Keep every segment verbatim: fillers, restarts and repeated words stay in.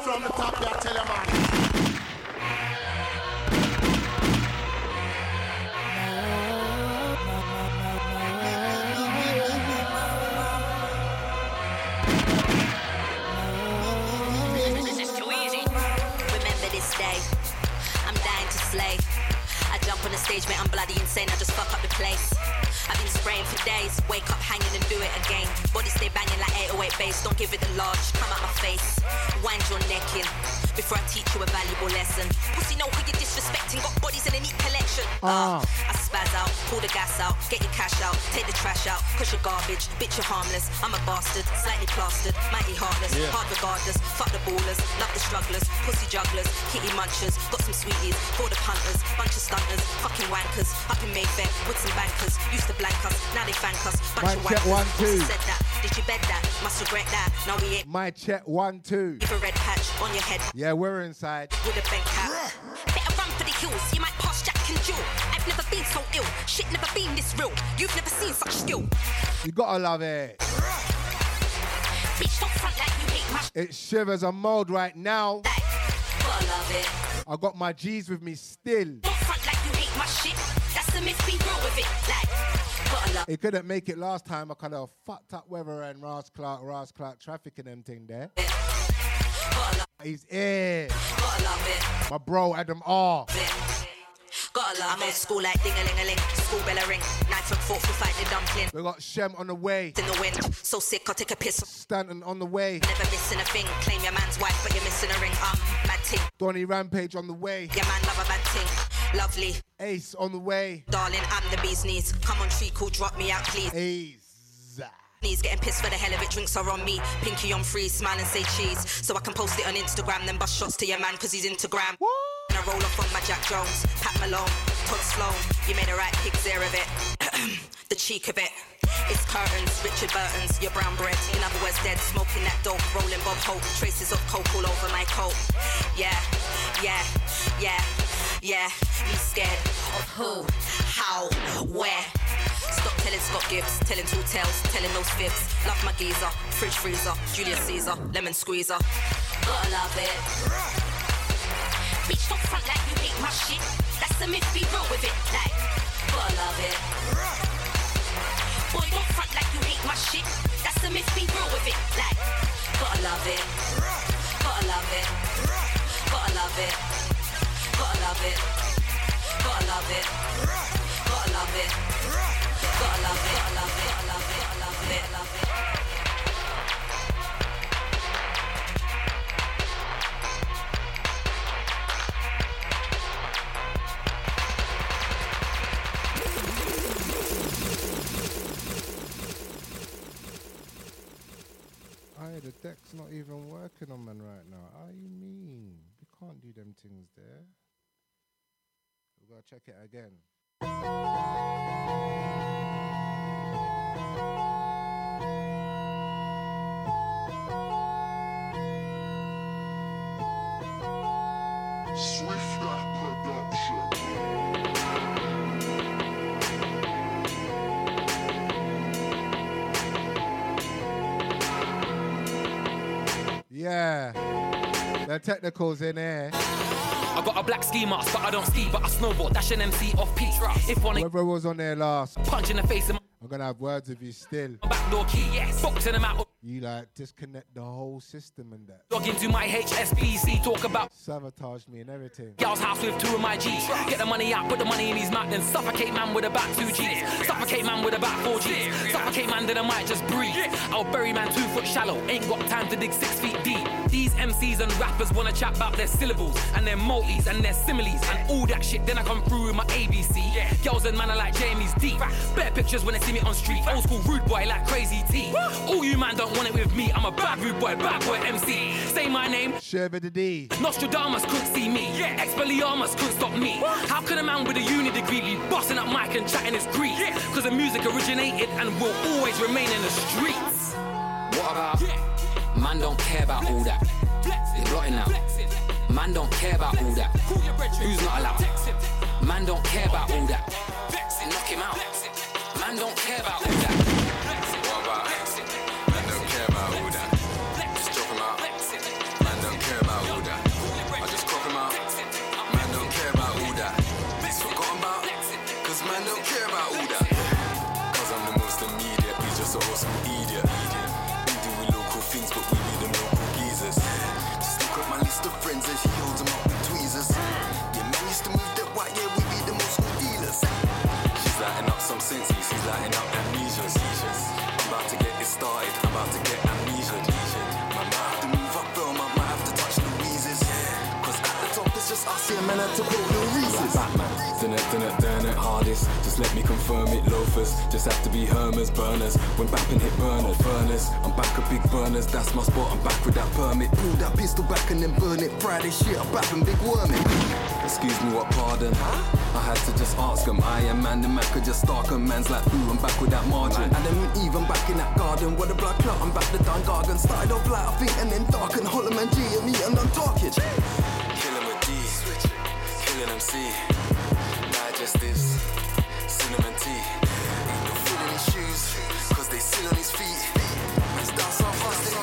start from the top, yeah, tell your man. I jump on the stage, mate, I'm bloody insane, I just fuck up the place. I've been spraying for days, wake up hanging and do it again. Body stay banging like eight oh eight bass, don't give it a large, come at my face. Wind your neck in, before I teach you a valuable lesson. Pussy know who you're disrespecting, got bodies in a neat collection. Uh, I spaz out, pull the gas out, get your cash out, take the trash out, push your garbage, bitch you're harmless. I'm a bastard, slightly plastered, mighty heartless, yeah. Hard regardless, fuck the ballers, love the strugglers, pussy jugglers, kitty munchers, got some sweeties, for the punters, bunch of stunters, fucking wankers, up in Mayfair with some bankers, used to blank us, now they thank us, bunch of wankers. One, two. Said that, did you bet that, must regret that, now we ain't. My check, one, two. Give a red patch on your head. Yeah, we're inside. With a bank cap. Better run for the hills, you might pass Jack and Jill. I've never been so ill, shit never been this real. You've never seen such skill. You gotta love it. Bitch, don't front like you hate my sh- It shivers a mold right now. Like, gotta love it. I got my G's with me still. Don't front like you hate my shit. That's the myth, be real with it. Like, gotta love. It couldn't make it last time. I kind of fucked up weather and Ras Clark, Ras Clark traffic and them thing there. He's here. Gotta love it. My bro, Adam R. Gotta love I'm old school like ding-a-ling-a-ling. School bell a ring. Knife and fork, we fight the dumpling. We got Shem on the way. In the wind. So sick, I'll take a piss. Stanton on the way. Never missing a thing. Claim your man's wife, but you're missing a ring. Um, mad ting. Donny Rampage on the way. Your man love a bad ting. Lovely. Ace on the way. Darling, I'm the bee's knees. Come on, treacle, drop me out, please. Ace. Knees getting pissed for the hell of it, drinks are on me. Pinky on free, smile and say cheese. So I can post it on Instagram, then bust shots to your man, cause he's Instagram. What? And I roll off on my Jack Jones, Pat Malone, Todd Sloan. You made the right pig's ear of it, the cheek of it. It's curtains, Richard Burton's, your brown bread. In other words, dead, smoking that dope, rolling Bob Hope. Traces of coke all over my coat. Yeah, yeah, yeah, yeah. Me scared of who, how, where. Stop telling Scott Gibbs, telling tall tales, telling those fibs. Love my geezer, fridge freezer, Julius Caesar, lemon squeezer. Gotta love it. Bitch, don't front like you hate my shit. That's the myth, be real with it. Like, gotta love it. Boy, don't front like you hate my shit. That's the myth, be real with it. Like, gotta love it. Gotta love it. Gotta love it. Gotta love it. Gotta love it. Gotta love it. Gotta love it, I love it, I love it, I love it, I love it. Aye, the deck's not even working on man right now. How you mean? We can't do them things there. We've got to check it again. Swift production. Yeah, the technicals in there. I got a black ski mask, but I don't ski, but I snowboard, dash an M C off peak. If one whoever was on there last, punch in the face. I'm gonna have words with you still. Backdoor key, yes. Boxing them out. You like disconnect the whole system and that. Log into my H S B C, talk about sabotage me and everything. Y'all's house with two of my G's. Get the money out, put the money in his mouth, then suffocate man with about two G's. Suffocate man with about four G's. Suffocate man, then I might just breathe. I'll bury man two foot shallow. Ain't got time to dig six feet deep. These M Cs and rappers wanna chat about their syllables and their multis and their similes and all that shit. Then I come through with my A B C. Girls and man are like Jamie's deep. Bare pictures when they see me on street. Old school rude boy like Crazy T. All you man don't want it with me, I'm a bad rude boy, bad boy M C. Say my name, Sherba the D. Nostradamus couldn't see me, yeah. Expelliarmus couldn't stop me. What? How could a man with a uni degree be bossing up mic and chatting his grief? Yeah. Cause the music originated and will always remain in the streets. What about? Yeah. Man don't care about Flex all that. They're blotting out. Man don't care about Flex all that. Who's not allowed? Man don't care about all that. They knock him out. Man don't care about all that. What about? Don't care about all that. Just drop him out. Man don't care about man had to hold the Reese's. Like Batman, dun it, dun it, dun it, hardest. Just let me confirm it, loafers. Just have to be Hermers, burners. When bapping hit burners, furnace. I'm back with big burners, that's my spot. I'm back with that permit. Pull that pistol back and then burn it. Friday shit, I'm bapping big worming. Excuse me, what pardon? Huh? I had to just ask him. Iron Man, the man could just stalk him. Man's like, ooh, I'm back with that margin. And then even back in that garden, where the blood clot, I'm back the Don Gargan. Started off light, I think, and then dark and Hollow Man G and me, and I'm talking. Killing with D, killing M C, digestives, cinnamon tea. Ain't no food in his shoes, cause they sit on his feet. Man's down so fast.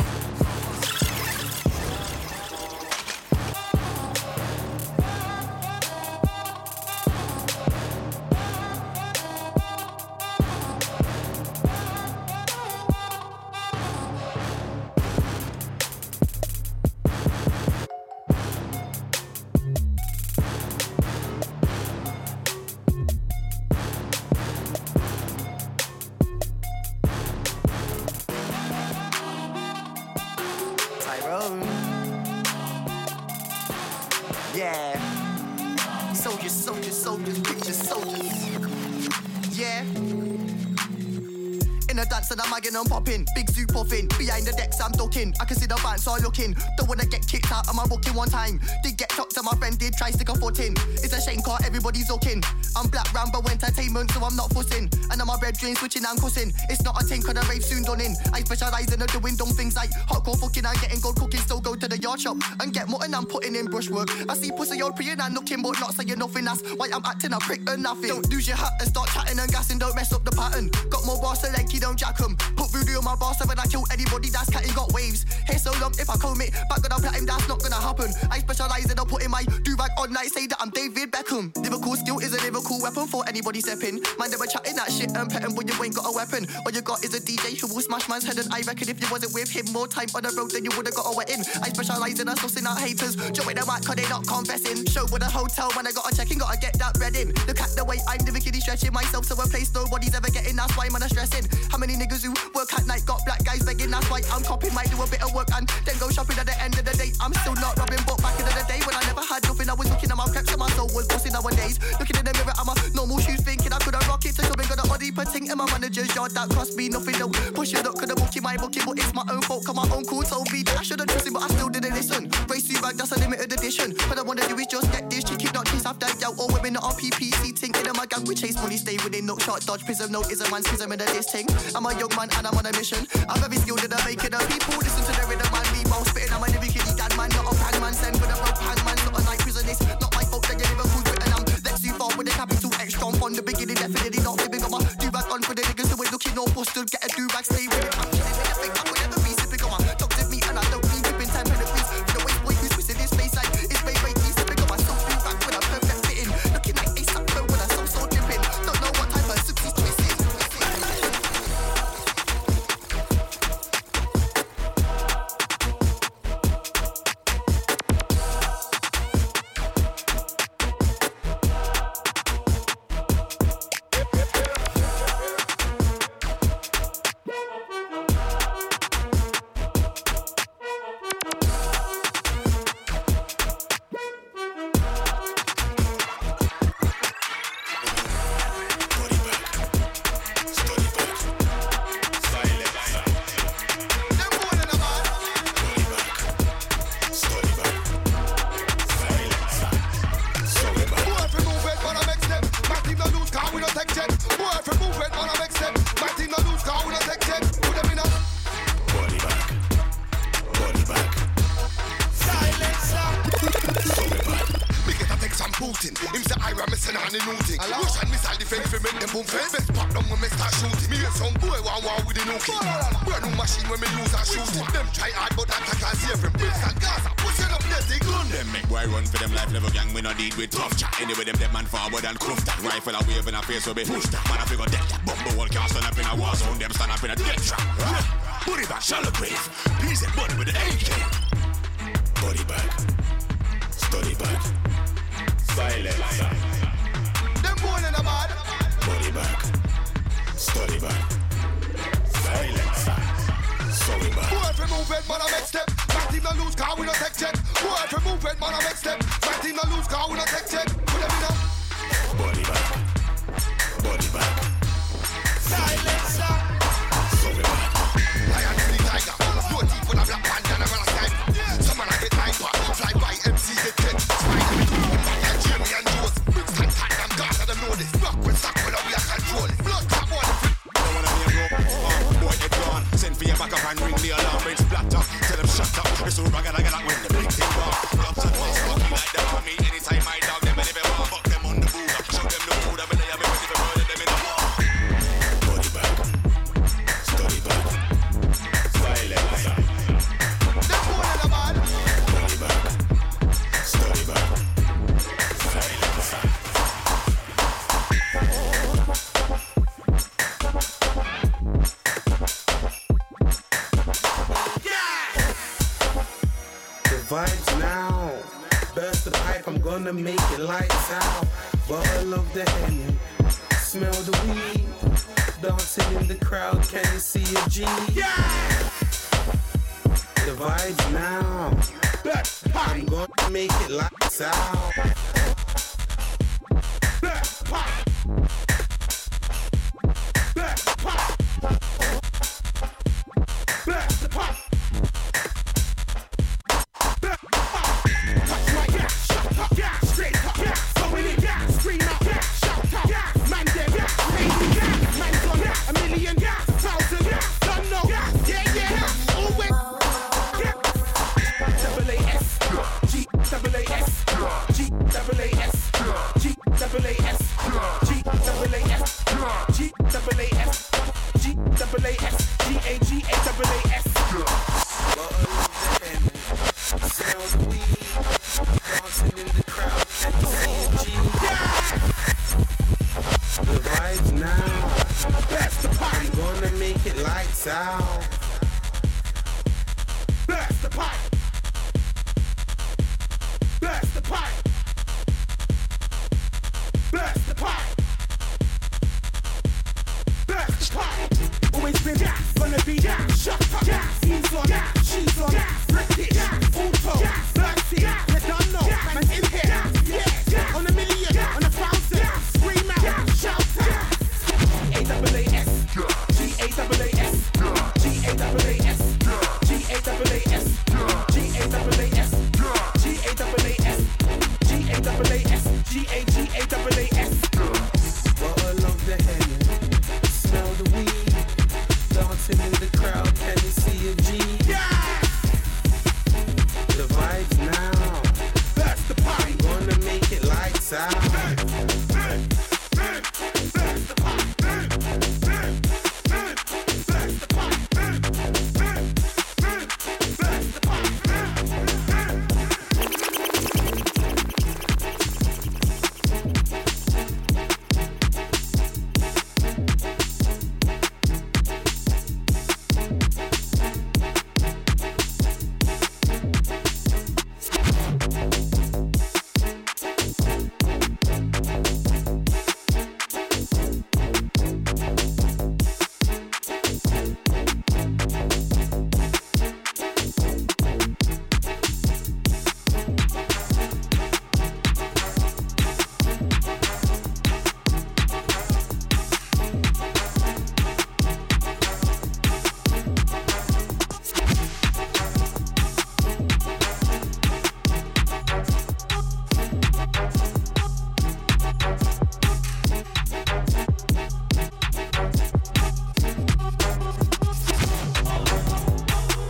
I'm popping, big zoo puffing, behind the decks I'm ducking. I can see the bands are looking, don't wanna get kicked out of my booking one time. Did get tucked and my friend did try stick a foot in. It's a shame car, everybody's looking. I'm Black Rambo Entertainment, so I'm not fussing. And I'm a red dream switching and cussing. It's not a thing, cause the rave soon done in. I specialise in doing dumb things like hardcore fucking and getting gold cooking. Still go to the yard shop and get mutton and putting in brushwork. I see pussy all preying and looking but not saying nothing. That's why I'm acting a prick and nothing. Don't lose your hat and start chatting and gassing, don't mess up the pattern. Got more bars so lanky, don't jack 'em. Put voodoo on my bar, so when I kill anybody that's catty got waves. Hair so long, if I comb it back on a platinum, that's not gonna happen. I specialise in putting my do-rag on night, say that I'm David Beckham. Lyrical skill is a lyrical weapon for anybody stepping. Man, they were chatting that shit and petting, but you ain't got a weapon. All you got is a D J who will smash man's head, and I reckon if you wasn't with him more time on the road, then you would've got a wet in. I specialise in sussing out haters, joking them out cause they not confessing. Show with a hotel when I got a check-in, gotta get that red in. Look at the way I'm lyrically stretching myself, so a place nobody's ever getting, that's why man I'm stressing. How many niggas who work at night got black guys begging, that's why I'm copping. Might do a bit of work and then go shopping at the end of the day. I'm still not robbing, but back in the day when I never had nothing, I was looking at my crepes and my soul was busting nowadays. Looking in the mirror at my normal shoes, thinking I could have rocked it. So shoving got an oddie pating in my manager's yard that cost me nothing. No push it up, could have booking my booking, but it's my own fault. Cause my own cool told me that I should have trusted, but I still didn't listen. Race you back, that's a limited edition. But I wanna do is just get this cheeky, not chase after yo. All women that are P P C thinking of my gang, we chase money, stay within no shot, dodge prism, no is a man's prism in a this thing. I'm a young man and I'm on a mission. I'm very skilled at the making of people. Listen to the rhythm and me while spitting. I'm a lyrically dead man, not a hangman. Send with a rope hangman, not a night prison. It's not my fault that you never food written. I'm let's too far with a capital extra on the beginning. Definitely not living on my do-rag on for the niggas who ain't looking all busted. Get a do-rag, stay with it. I'm killing it, I think I would never be sipping on my doctor meat and I don't need whipping time for the police. For the way boy who's twisting his face like it's way, way, he's sipping on my soul do-rag with a perfect fitting. Looking like Ace, I'm when I soul so dripping. Don't know what type of soup he's twisting. So be pushed up, man, I figure death that bumble wall can't stand up in a war zone, them stand up in a death trap. Yeah. Body bag, shallow grave, he's a body with an A K. Body bag, study bag, silence. Them born in a bad. Body bag, study bag, silence. Sorry bag. Who every movement, man, I make step. My team no lose, car we no take check. Who every movement, man, I make step. My team no lose, car we no take. vibes now. Burst the pipe, I'm gonna make it lights out. Bottle of the hen, smell the weed. Dancing in the crowd, can you see a G? Yeah! The vibes now. Black pipe. I'm gonna make it lights out. Black pipe. Black pipe. Black pipe. Black pipe. Touch my gas, shut up, gas, straight up, gas, throw in the gas, scream out, gas, shout out, gas, man, there, gas, crazy gas, man, gone gas, a million gas, a thousand gas, don't know gas, yeah, yeah, gas, always gas. Double A S G, double A S G, double A S G, double A S G, double A S G, double A S G, double A S G A G A double A S. Sound weed, dancing in the crowd at the H M G. Yeah! The vibes now, blast the pipe. I'm gonna make it lights out. Blast the pipe. Blast the pipe. Blast the pipe. Blast the pipe. Always been jazz, gonna be jazz. Shut up, jazz. He's on jazz, she's on jazz. Ricky,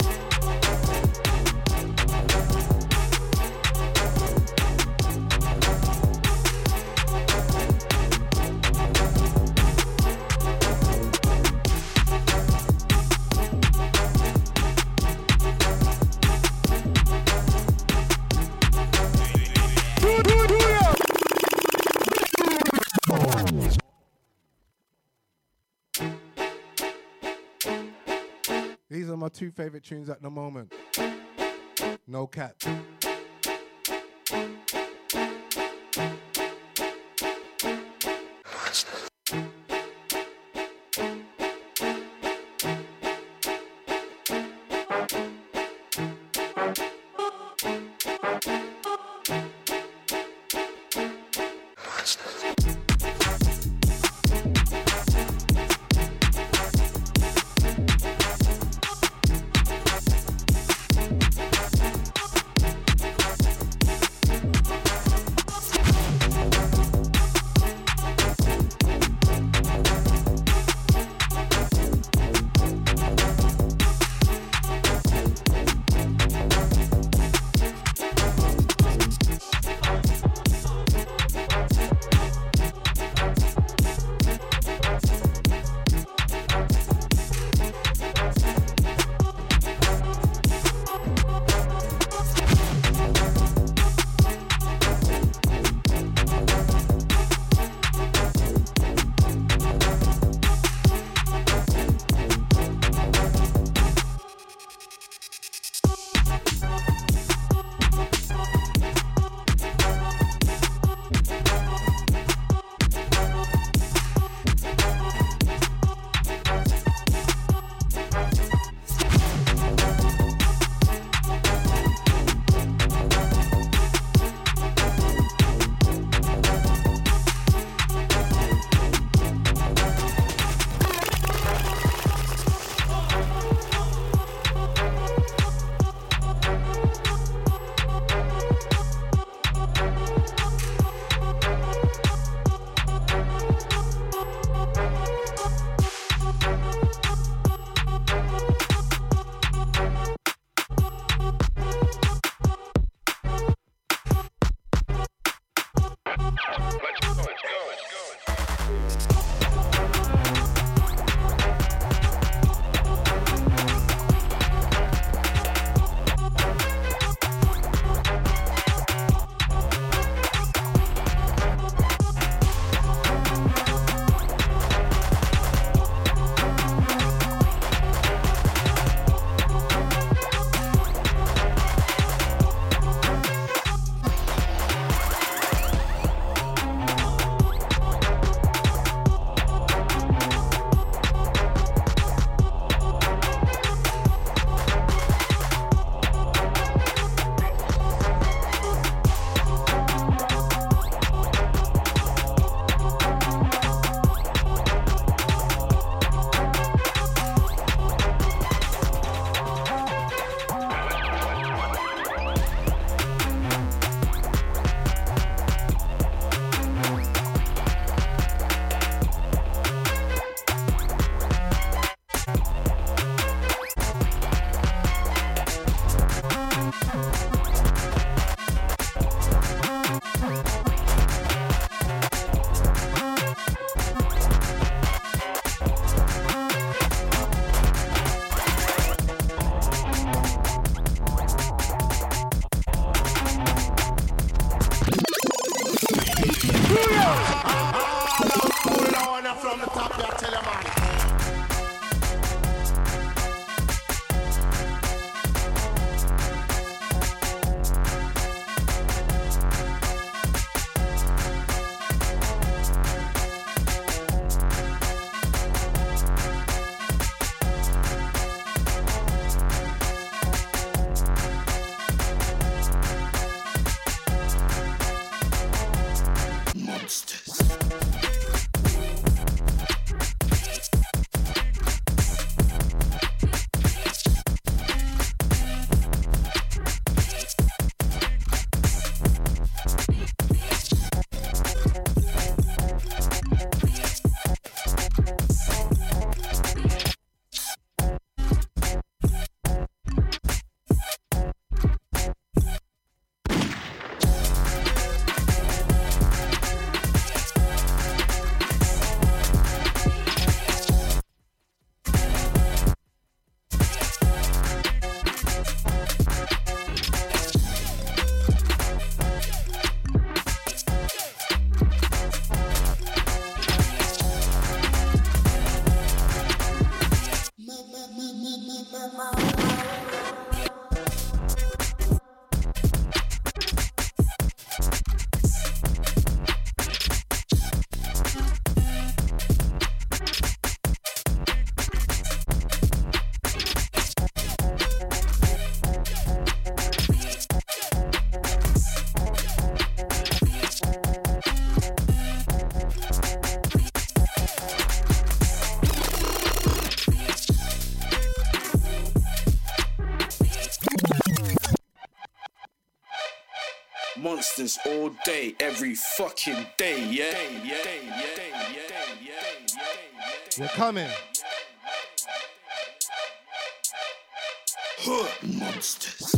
jazz. My two favorite tunes at the moment. No cap. Monsters all day, every fucking day, yeah. We're coming. Huh, monsters.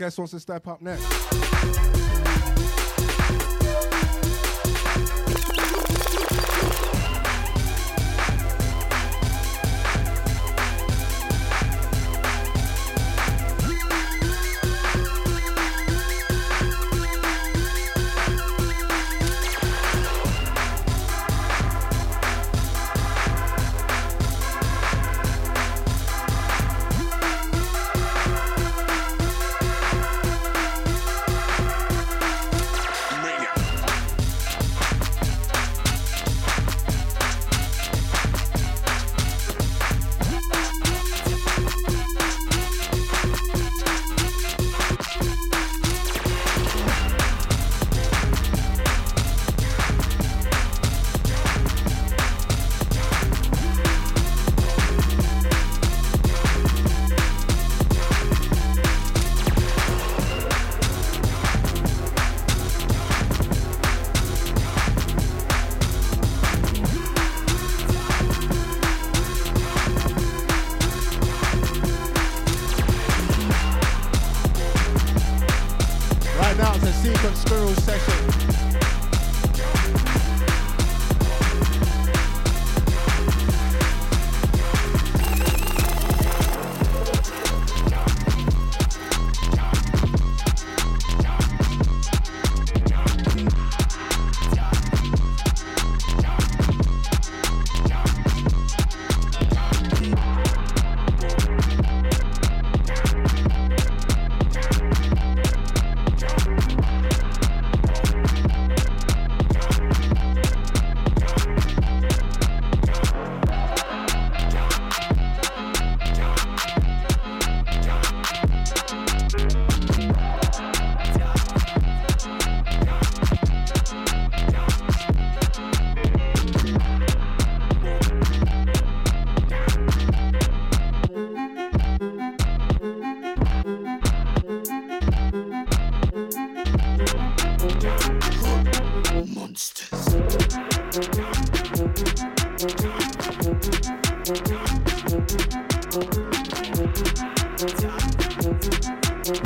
guest wants to step up next?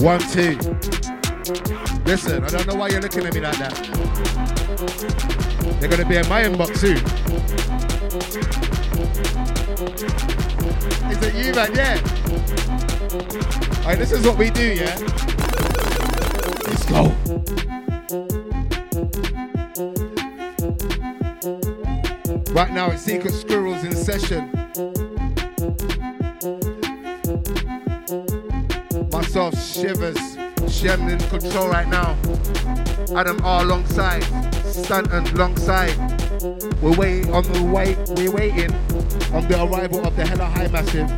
One, two. Listen, I don't know why you're looking at me like that. They're going to be in my inbox soon. Is it you, man? Yeah. All right, this is what we do, yeah? Let's go. Right now, it's Secret Squirrels in session. Myself, Shivers, Shem in control right now. Adam R alongside, Stanton alongside. We're waiting on the wait. We're waiting on the arrival of the Hella High Massive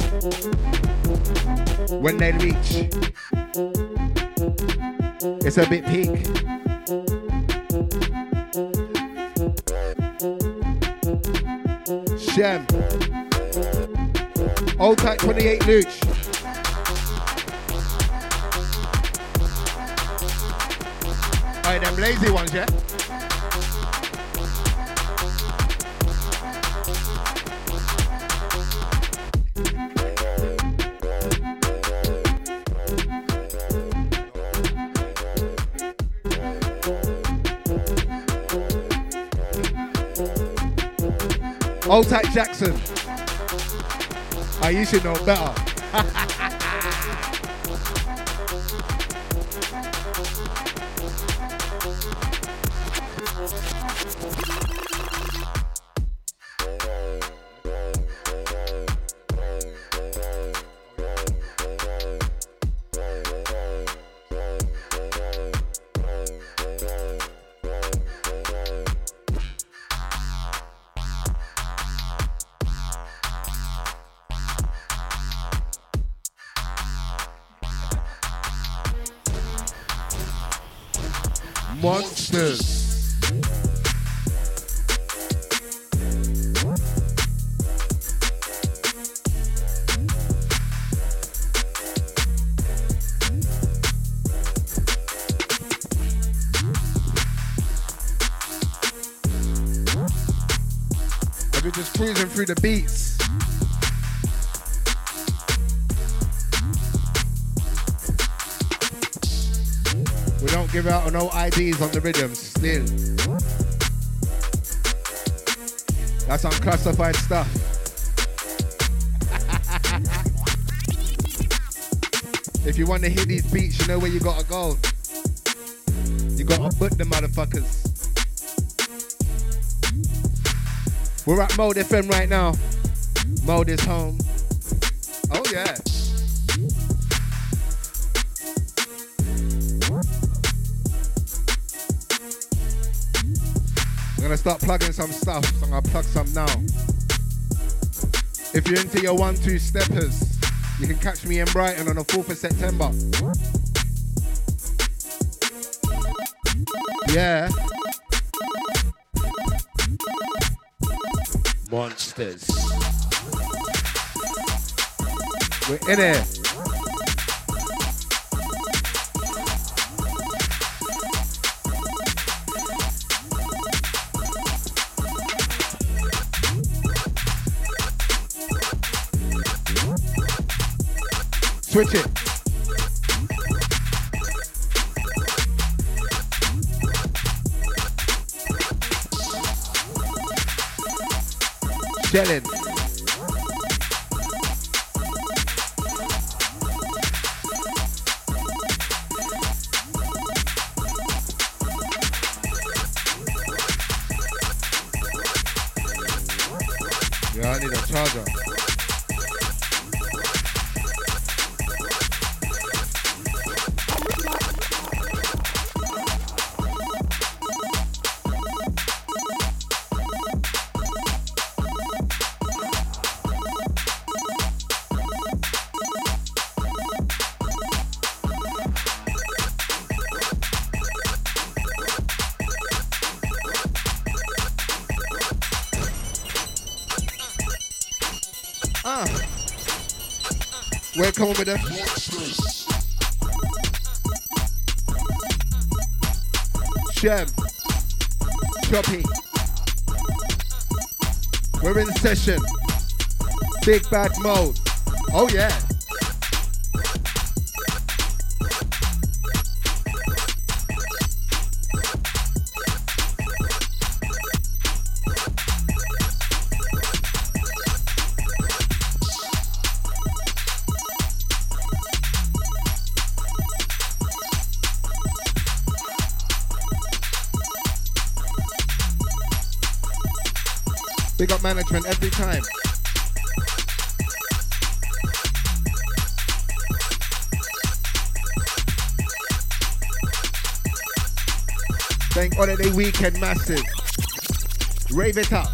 when they reach. It's a bit peak. Shem, old type twenty-eight Luch. Alright, them lazy ones, yeah? Old Type Jackson. Oh, you should know better. Through the beats. don't give out no I Ds on the rhythms, still. That's unclassified stuff. If you want to hit these beats, you know where you gotta go. You gotta book the motherfuckers. We're at Mode F M right now. Mode is home. Oh yeah. I'm gonna start plugging some stuff, so I'm gonna plug some now. If you're into your one-two steppers, you can catch me in Brighton on the fourth of September. Yeah. Monsters. We're in it. Switch it. Shellin'. Yeah, I need a charger. We're coming with them. Shem. Choppy. We're in session. Big bad mode. Oh yeah. Big up management every time. Thank holiday weekend massive. Rave it up.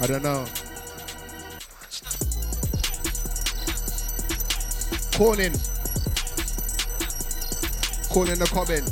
I don't know. Calling. Calling the cobbin.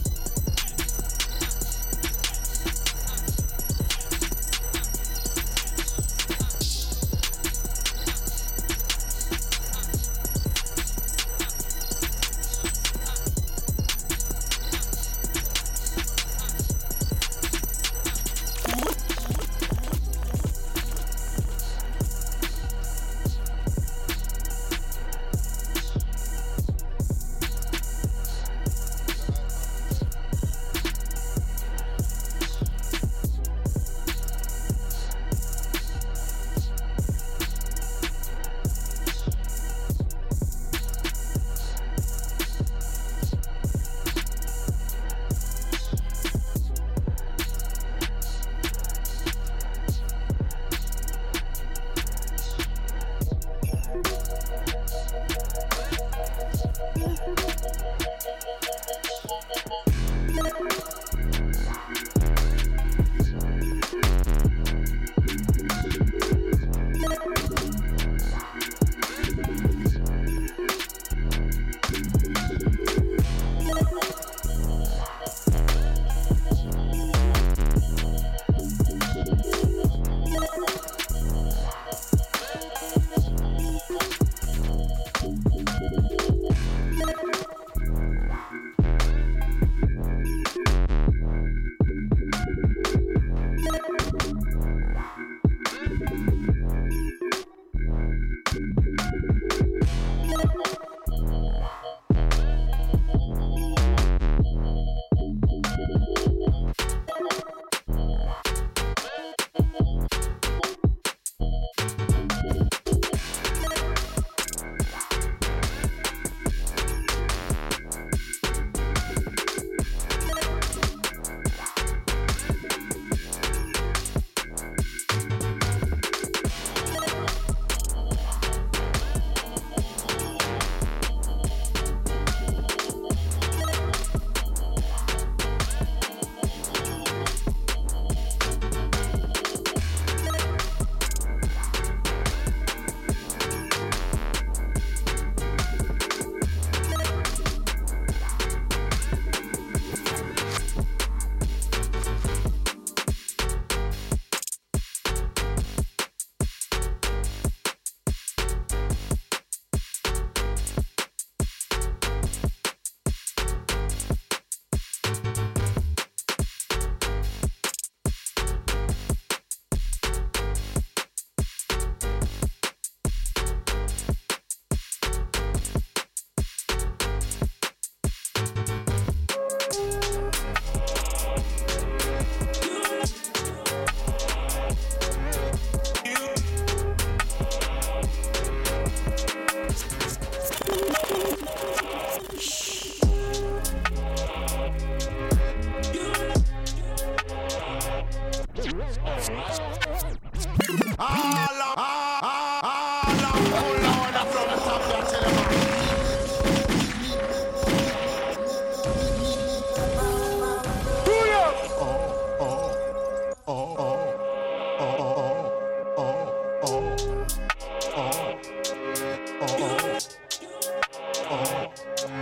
oh,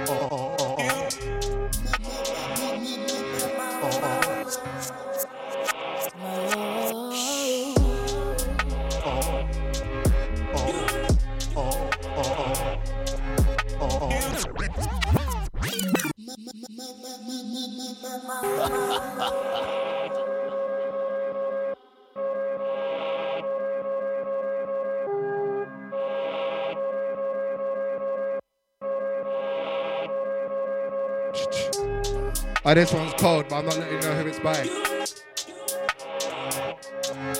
oh, oh, oh. Oh, this one's cold, but I'm not letting you know who it's by.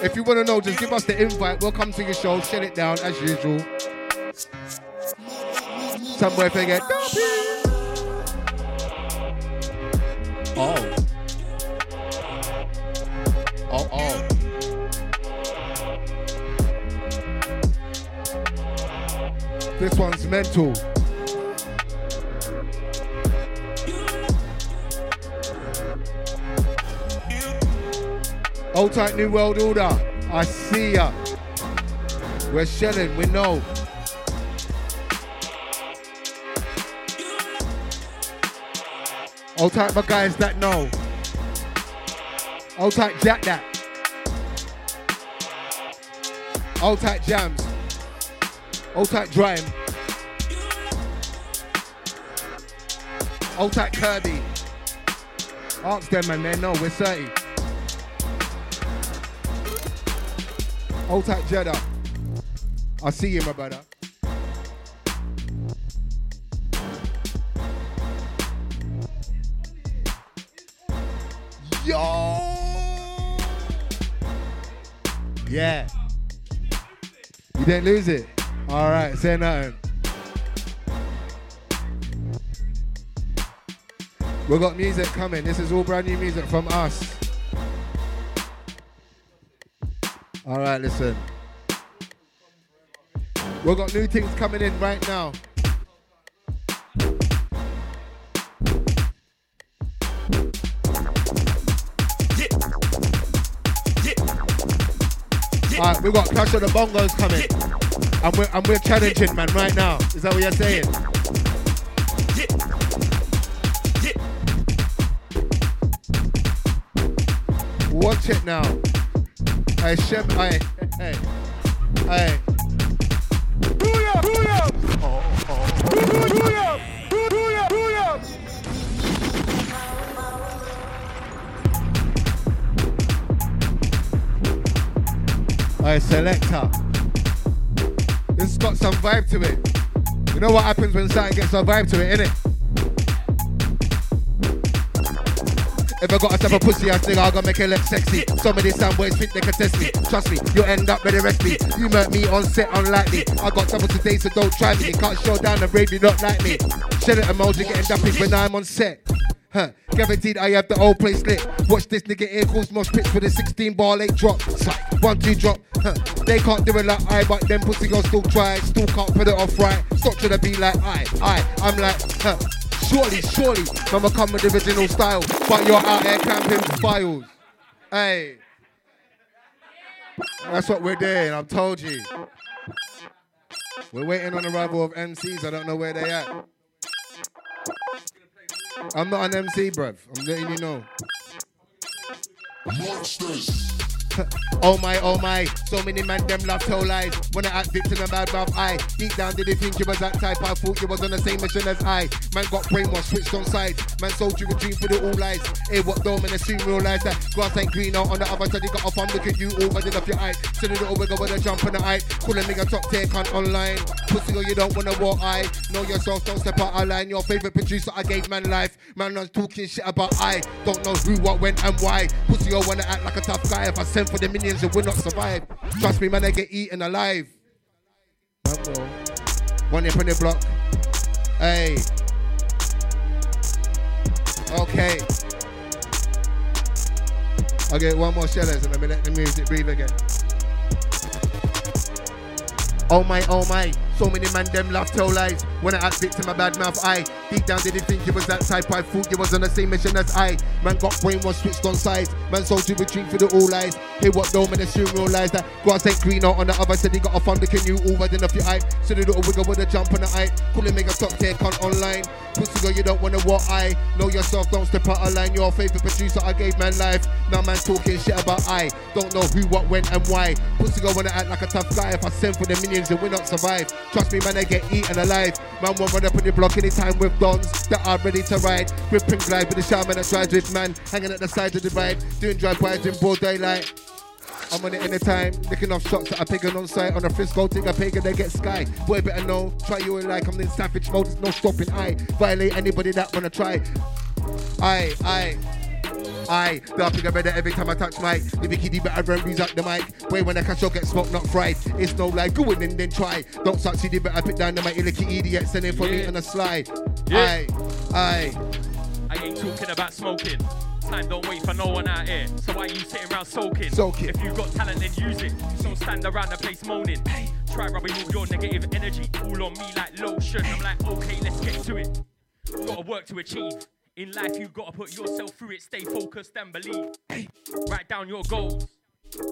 If you want to know, just give us the invite. We'll come to your show, shut it down as usual. Somewhere they get. Oh. Oh, oh. This one's mental. Old Tight New World Order, I see ya. We're shelling, we know. Old Tight my guys that know. Old Tight Jack that. Old Tight Jams. Old Tight Drime. Old Tight Kirby. Ask them and they know we're thirty. Old Tight Jeddah. I see you, my brother. Yo! Yeah. You didn't lose it? All right, say nothing. We got music coming. This is all brand new music from us. All right, listen. We've got new things coming in right now. Yeah. Yeah. All right, we've got Crash of the Bongos coming. Yeah. And, we're, and we're challenging, yeah. man, right now. Is that what you're saying? Yeah. Yeah. Watch it now. Hey, Shem, hey, hey, hey. Booyah, booyah! Oh, oh. Booyah, booyah, booyah! Hey, Selector. This has got some vibe to it. You know what happens when something gets a vibe to it, innit? If I got a type of pussy, I think I'll go make it look sexy. Some of these soundboys think they can test me. Trust me, you'll end up with the rest me. You murk me on set unlikely. I got trouble today, so don't try me. You can't show down the brave, you not like me. Shell it emoji, getting dumpy when I'm on set. Huh. Guaranteed I have the whole place lit. Watch this nigga here calls mosh pits for the sixteen bar late drop. One, two, drop. Huh. They can't do it like I, but them pussy girls still try. Still can't put it off right. Stop trying to be like I, I. I'm like, huh. Surely, surely, mama come with the original style. But you're out there camping files. Hey, that's what we're doing, I've told you. We're waiting on the arrival of M Cs, I don't know where they at. I'm not an M C, bruv, I'm letting you know. Monsters. Oh my, oh my, so many man them love tell lies. Wanna act victim and bad mouth I. Deep down did they think you was that type, I thought you was on the same mission as I. Man got brainwashed, switched on sides. Man sold you a dream for the all lies. Hey, what though, man, I soon realise that grass ain't green out on the other side, you got off, I'm looking you all running off your eye. Send a little wiggle with a jump on the eye. Calling me a top tier cunt online. Pussy or you don't wanna walk I. Know yourself, don't step out of line. Your favourite producer, I gave man life. Man not talking shit about I. Don't know who, what, when and why. Pussy or wanna act like a tough guy. If I send for the minions, it will not survive. Trust me, man, I get eaten alive. One up on the block. Hey. Okay. I'll get one more shellers and then we let the music breathe again. Oh my, oh my. So many man them laugh, tell lies. When I act victim, my bad mouth I. Deep down didn't think you was that type. I thought you was on the same mission as I. Man got brainwashed, switched on sides. Man sold you with drink for the all eyes. Hear what though, man assume realise that grass ain't green out on the other. Said he got a thunder, can you all riding off your hype? So the little wiggle with a jump on the hype. Call him, make a stop take on online. Pussy girl, you don't wanna what I. Know yourself, don't step out of line. Your favourite producer, I gave man life. Now man talking shit about I. Don't know who, what, when and why. Pussy girl wanna act like a tough guy. If I send for the minions, you will not survive. Trust me, man, I get eaten alive. Man won't run up on the block anytime with dons that are ready to ride. Grip and glide with the shaman that rides with man. Hanging at the side of the ride. Doing drive-bys in broad daylight. I'm on it anytime, licking off shots that I pagan on site. On a Frisco, take a pagan, they get sky. Boy, better know, try you in like I'm in savage mode, there's no stopping. I violate anybody that wanna try. I, I. I, they'll pick a better every time I touch mic. If you kid, you better run these up the mic. Wait, when I catch, I'll get smoked, not fried. It's no lie, go in and then try. Don't succeed, you better pick down the mic. Illicky idiot, sending for yeah. me on a slide. Yeah. I, I. I ain't talking about smoking. Time don't wait for no one out here. So why are you sitting around soaking? Soaking. If you got talent, then use it. Don't stand around the place moaning. Hey. Try rubbing all your negative energy all on me like lotion. I'm like, okay, let's get to it. Gotta work to achieve. In life, you gotta put yourself through it. Stay focused and believe. Hey. Write down your goals.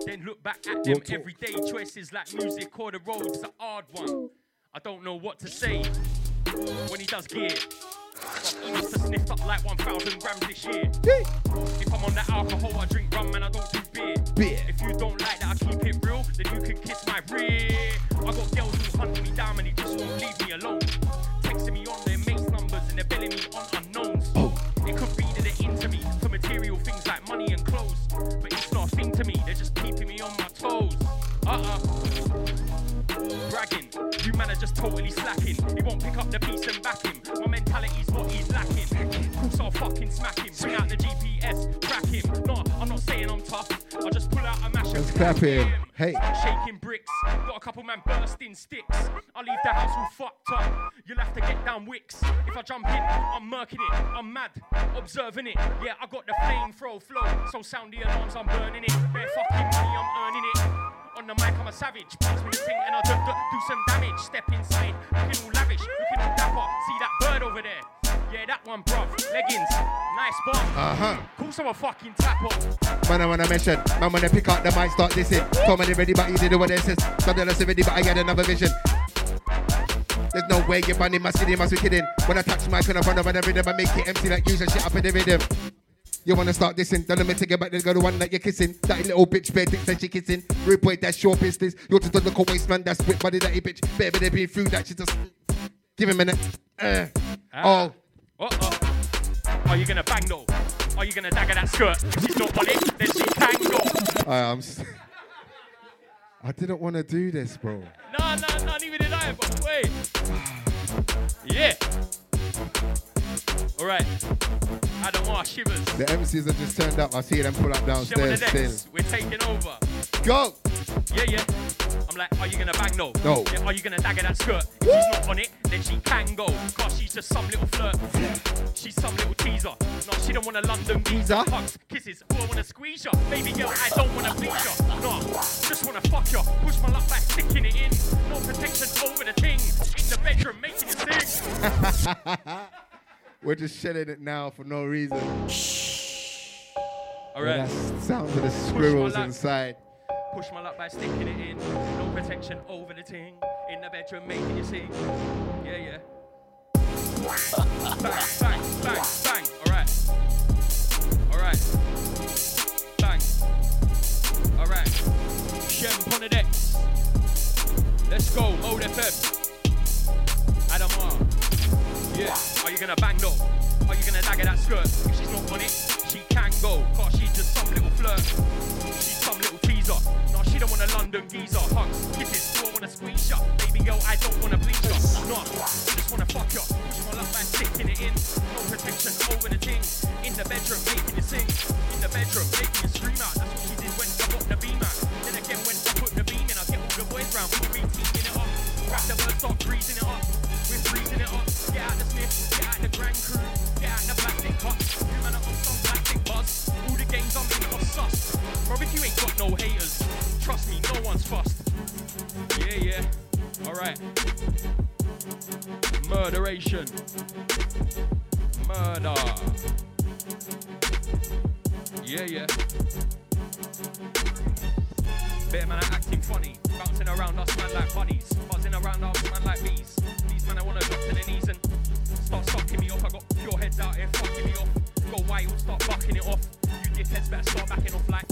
Then look back at them every day. Choices like music or the road. It's a hard one. I don't know what to say when he does gear. He must have sniffed up like one thousand grams this year. Hey. If I'm on that alcohol, I drink rum and I don't do beer. beer. If you don't like that, I keep it real, then you can kiss my rear. I got girls who hunt me down and they just won't leave me alone. Texting me on their mate's numbers and they're billing me on unknowns. Oh. It could be that they're into me for material things like money and clothes. But it's not a thing to me, they're just keeping me on my toes. Uh-uh. Bragging, you man are just totally slacking. He won't pick up the piece and back him. My mentality's what he's lacking. So I'll fucking smack him. Bring out the G P S, crack him. No, I'm not saying I'm tough. I'll just pull out a mash and clap him. Hey. Shaking bricks. Got a couple man bursting sticks. I'll leave the house all fucked up. You'll have to get down wicks. If I jump in, I'm murking it. I'm mad, observing it. Yeah, I got the flamethrower flow. So sound the alarms, I'm burning it. Bare fucking money, I'm earning it. On the mic, I'm a savage. Pass me the thing and I'll do, do, do some damage. Step inside, looking all lavish, looking all dapper. See that bird over there? Yeah, that one, bruv. Leggings, nice bomb. Uh-huh. Call someone fucking tap up. Man, I wanna mention. Man, when they pick up the mic, start dissing. So many ready, but you didn't what they said. Something else ready, but I had another vision. There's no way you're banning my city, must be kidding. When I touch mic, I'm gonna run over the rhythm. I make it empty like usual shit up in the rhythm. You wanna start dissing, tell them to get back, they go the one that you're kissing. That little bitch, bare dick that she kissing. Rude boy, that's your business. You're just a local waste man, that's whip body, that a bitch. Better than being through that, she just... Give him a minute. Uh. Ah. Oh. Uh-oh. Are you gonna bang though? Are you gonna dagger that skirt? She's not on it, then she tango. I am... S- I didn't wanna do this, bro. Nah, nah, nah, neither did I, but wait. Yeah. All right, Adam R, Shivers. The M Cs have just turned up. I see them pull up downstairs still. We're taking over. Go. Yeah, yeah. I'm like, are you gonna bang no? No. Yeah, are you gonna dagger that skirt? If Woo! She's not on it, then she can go. Cause she's just some little flirt. She's some little teaser. No, she don't want a London visa. Hugs, kisses, oh, I wanna squeeze ya. Baby girl, I don't wanna please ya. No, just wanna fuck ya. Push my luck back, sticking it in. No protection over the thing. In the bedroom, making it sing. We're just shedding it now for no reason. All right. The sound of the squirrels Push inside. Push my luck by sticking it in. No protection over the ting. In the bedroom making you sing. Yeah, yeah. Bang, bang, bang, bang. All right. All right. Bang. All right. Shem on the decks. Let's go. Mode F M. Adam R. Yeah. Are you gonna bang though? Are you gonna dagger that skirt? If she's not on it, she can go. Cause she's just some little flirt. She's some little teaser. No, she don't want a London geezer. Hugs, kisses, do I wanna squeeze ya? Baby girl, I don't wanna bleed ya. No, I just wanna fuck ya. Push my love man, sticking it in. No protection over the ting. In the bedroom, making you sing. In the bedroom, making you scream out. That's what she did when I got the beam out. Then again, when I put the beam in, I get all the boys round. We'll be teasing it up. Grab the bird, start greasing it up. We're freezing it up. Get out the sniff, get out the grand crew, get out the plastic box. You man are on some plastic buzz. All the games I'm in are sus. Bro, if you ain't got no haters, trust me, no one's fussed. Yeah, yeah. Alright. Inspiration. Murder. Yeah, yeah. Bear man are acting funny, bouncing around us man like bunnies, buzzing around us man like bees. These man I wanna drop to their knees and start sucking me off. I got pure heads out here fucking me off. Go wild, start fucking it off. You dickheads better start backing off like.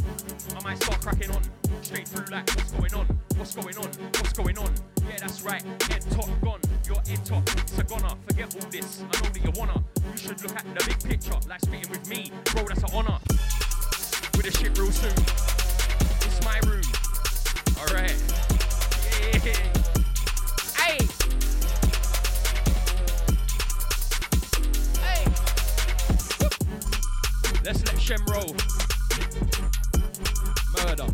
I might start cracking on, straight through like what's going on, what's going on, what's going on. Yeah, that's right. Head top gone, your head top. It's a goner. Forget all this. I know that you wanna. You should look at the big picture. Like spitting with me, bro. That's an honor. With the shit real soon. It's my room. Alright. Yeah. Hey. Hey. Woo. Let's let Shem roll. Murder.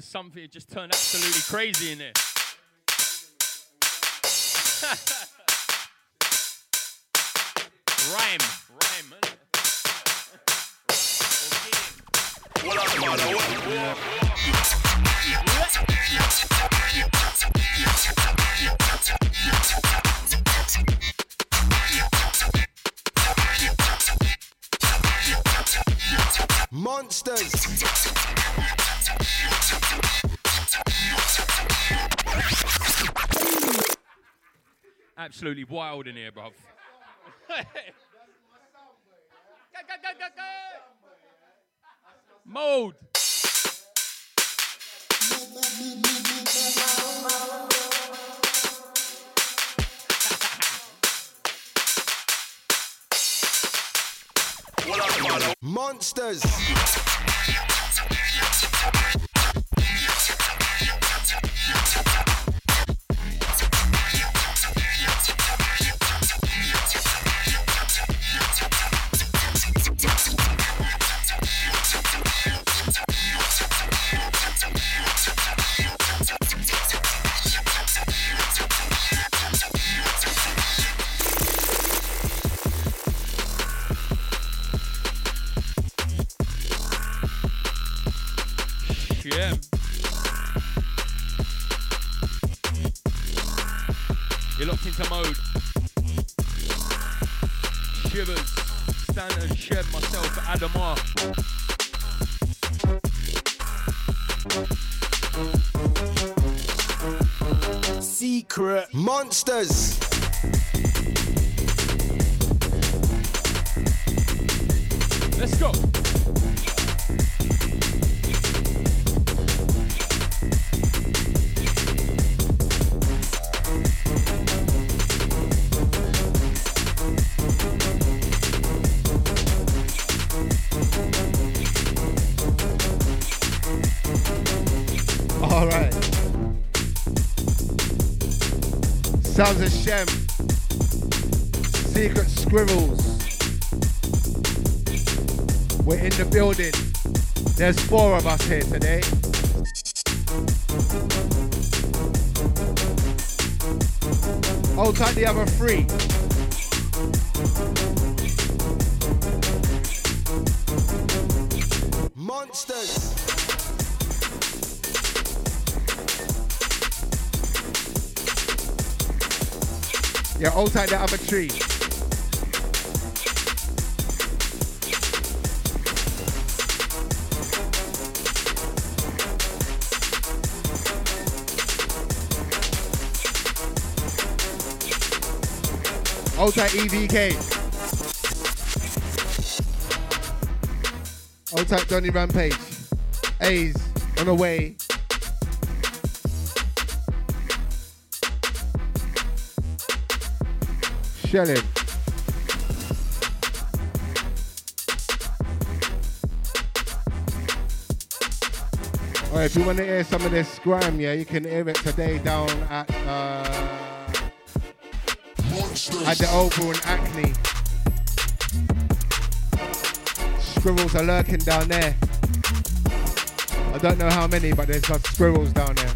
Something just turned absolutely crazy in there. Rhyme, rhyme, man. What up, mother? What? Monsters. Absolutely wild in here, bruv. Mode. Monsters. Monsters. Let's go. Sounds of Shem, Secret Squirrels. We're in the building. There's four of us here today. Hold tight the other three. Monsters. Yeah, hold tight the other three. Hold tight E V K. Hold tight Johnny Rampage. Ace on the way. Shelling. Alright, if you want to hear some of this scram, yeah, you can hear it today down at uh, at the Oval and Acne. Squirrels are lurking down there. I don't know how many, but there's just squirrels down there.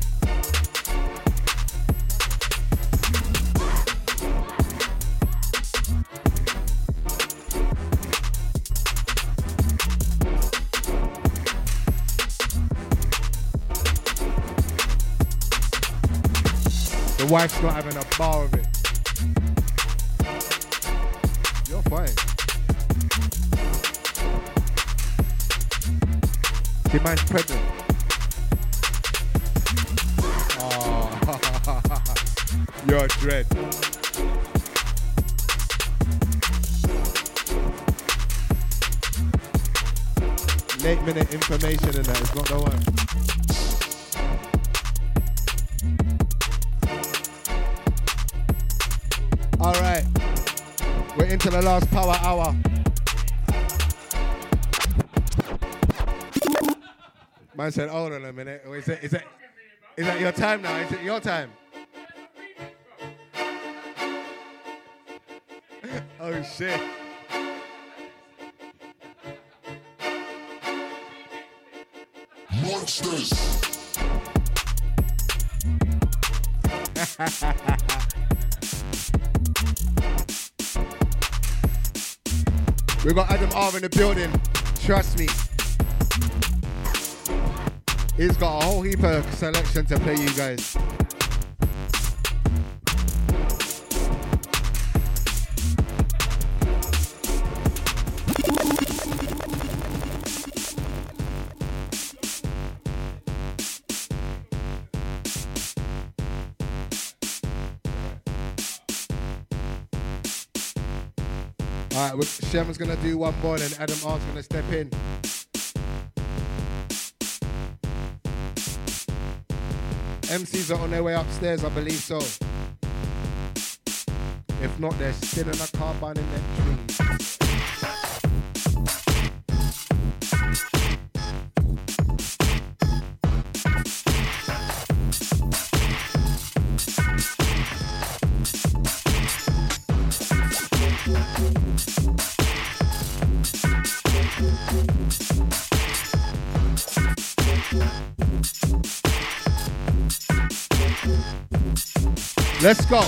The wife's not having a bar of it. The man's pregnant. Oh, you're a dread. Late minute information in that, it's not the one. Alright, we're into the last power hour. Man said, hold on a minute. Is that, is that, is that your time now? Is it your time? Oh, shit. Monsters. We got Adam R in the building. Trust me. He's got a whole heap of selection to play you guys. All right, Sherman's gonna do one more, and Adam R's gonna step in. M Cs are on their way upstairs, I believe so. If not, they're still in a car burning their trees. Let's go.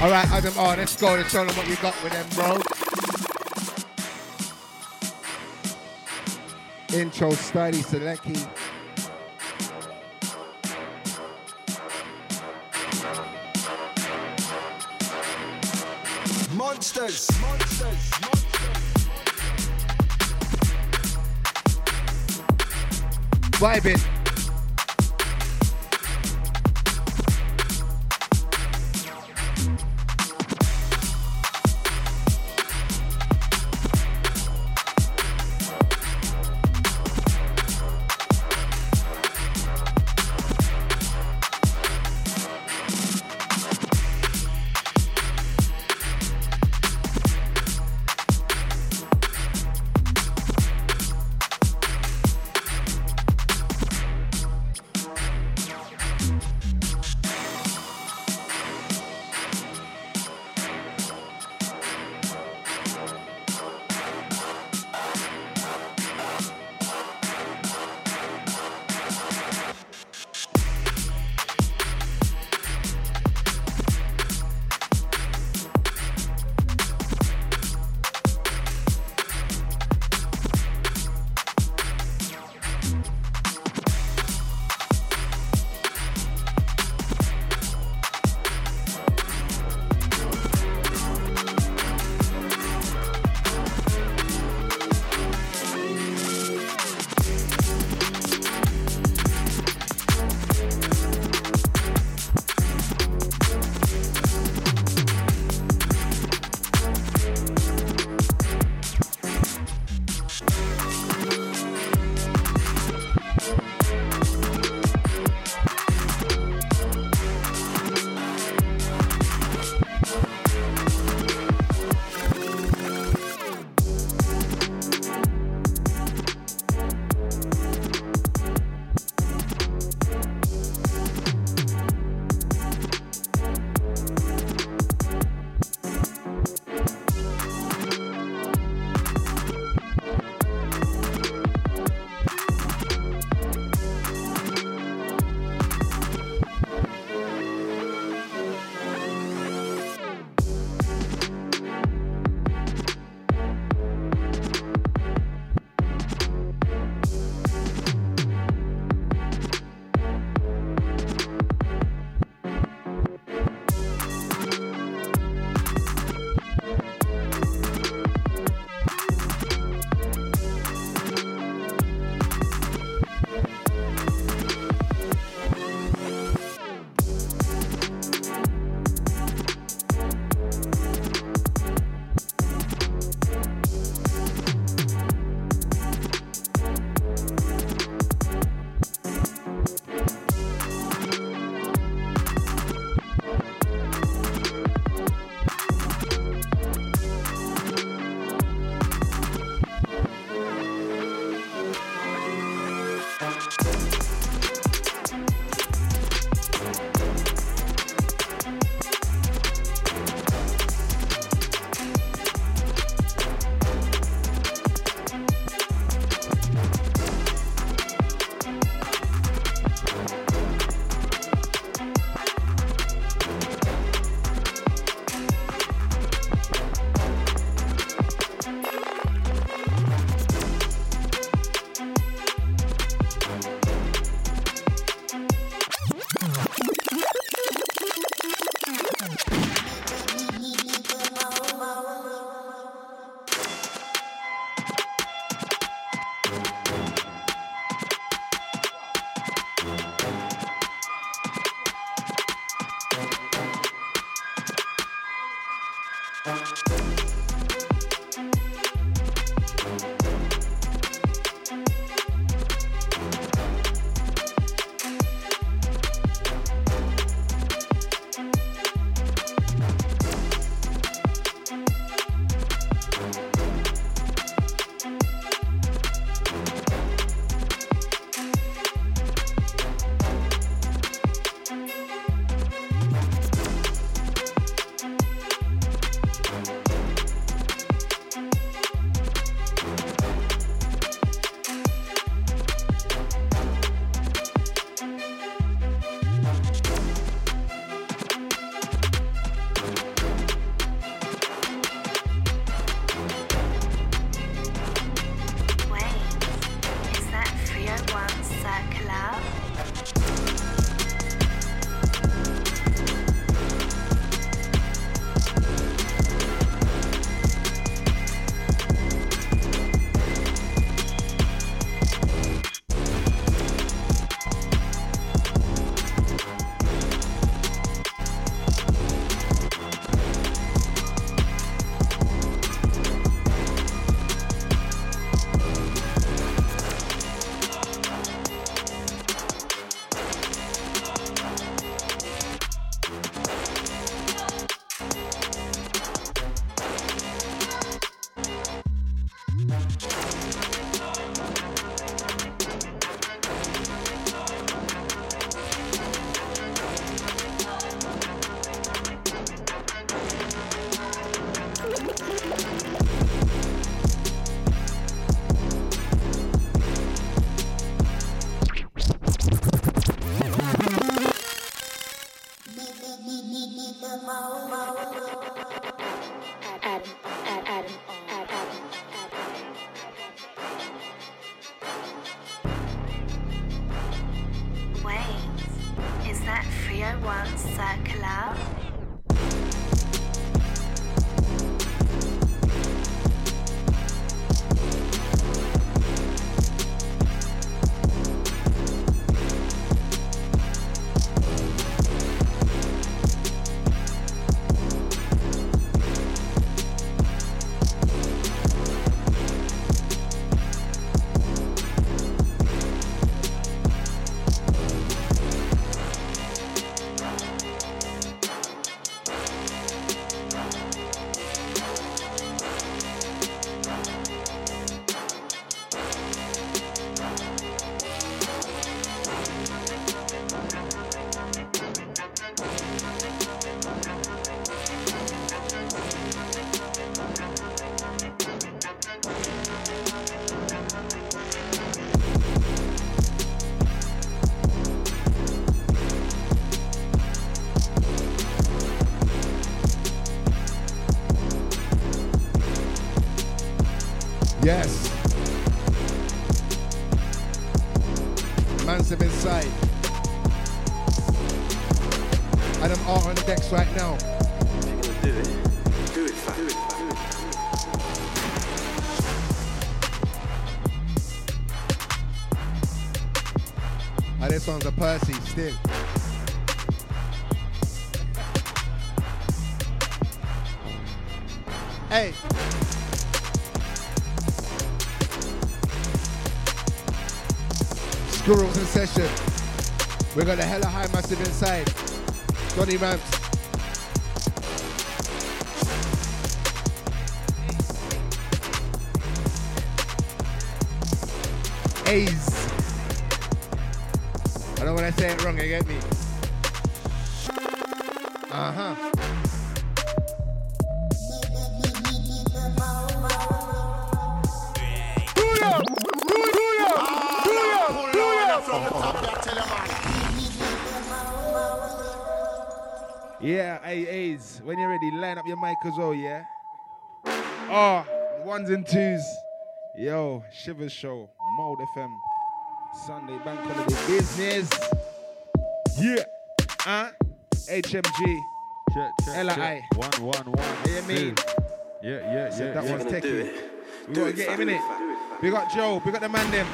All right, Adam R, let's go and show them what you got with them, bro. Intro, study, Selecki. Monsters, monsters, monsters. Vibing. Radio One Circular. Yes. Man's have been inside. Adam R on the decks right now. If you're gonna do it, do it fast. Do it fast. Do it fast. And this one's a Percy still. Hey. Gurus in session. We got the Hella High Massive inside. Johnny Ramps. Ace. I don't want to say it wrong, you get me? Uh-huh. Yeah, hey, A's, when you're ready, line up your mic as well, yeah? Oh, ones and twos. Yo, Shivers Show, Mode F M, Sunday, Bank Holiday Business. Yeah. Huh? H M G. L I. One, one, one. You know what I mean? Yeah, yeah, so yeah. That yeah. one's techie. We got to get him in it. We got Joe, we got the man them.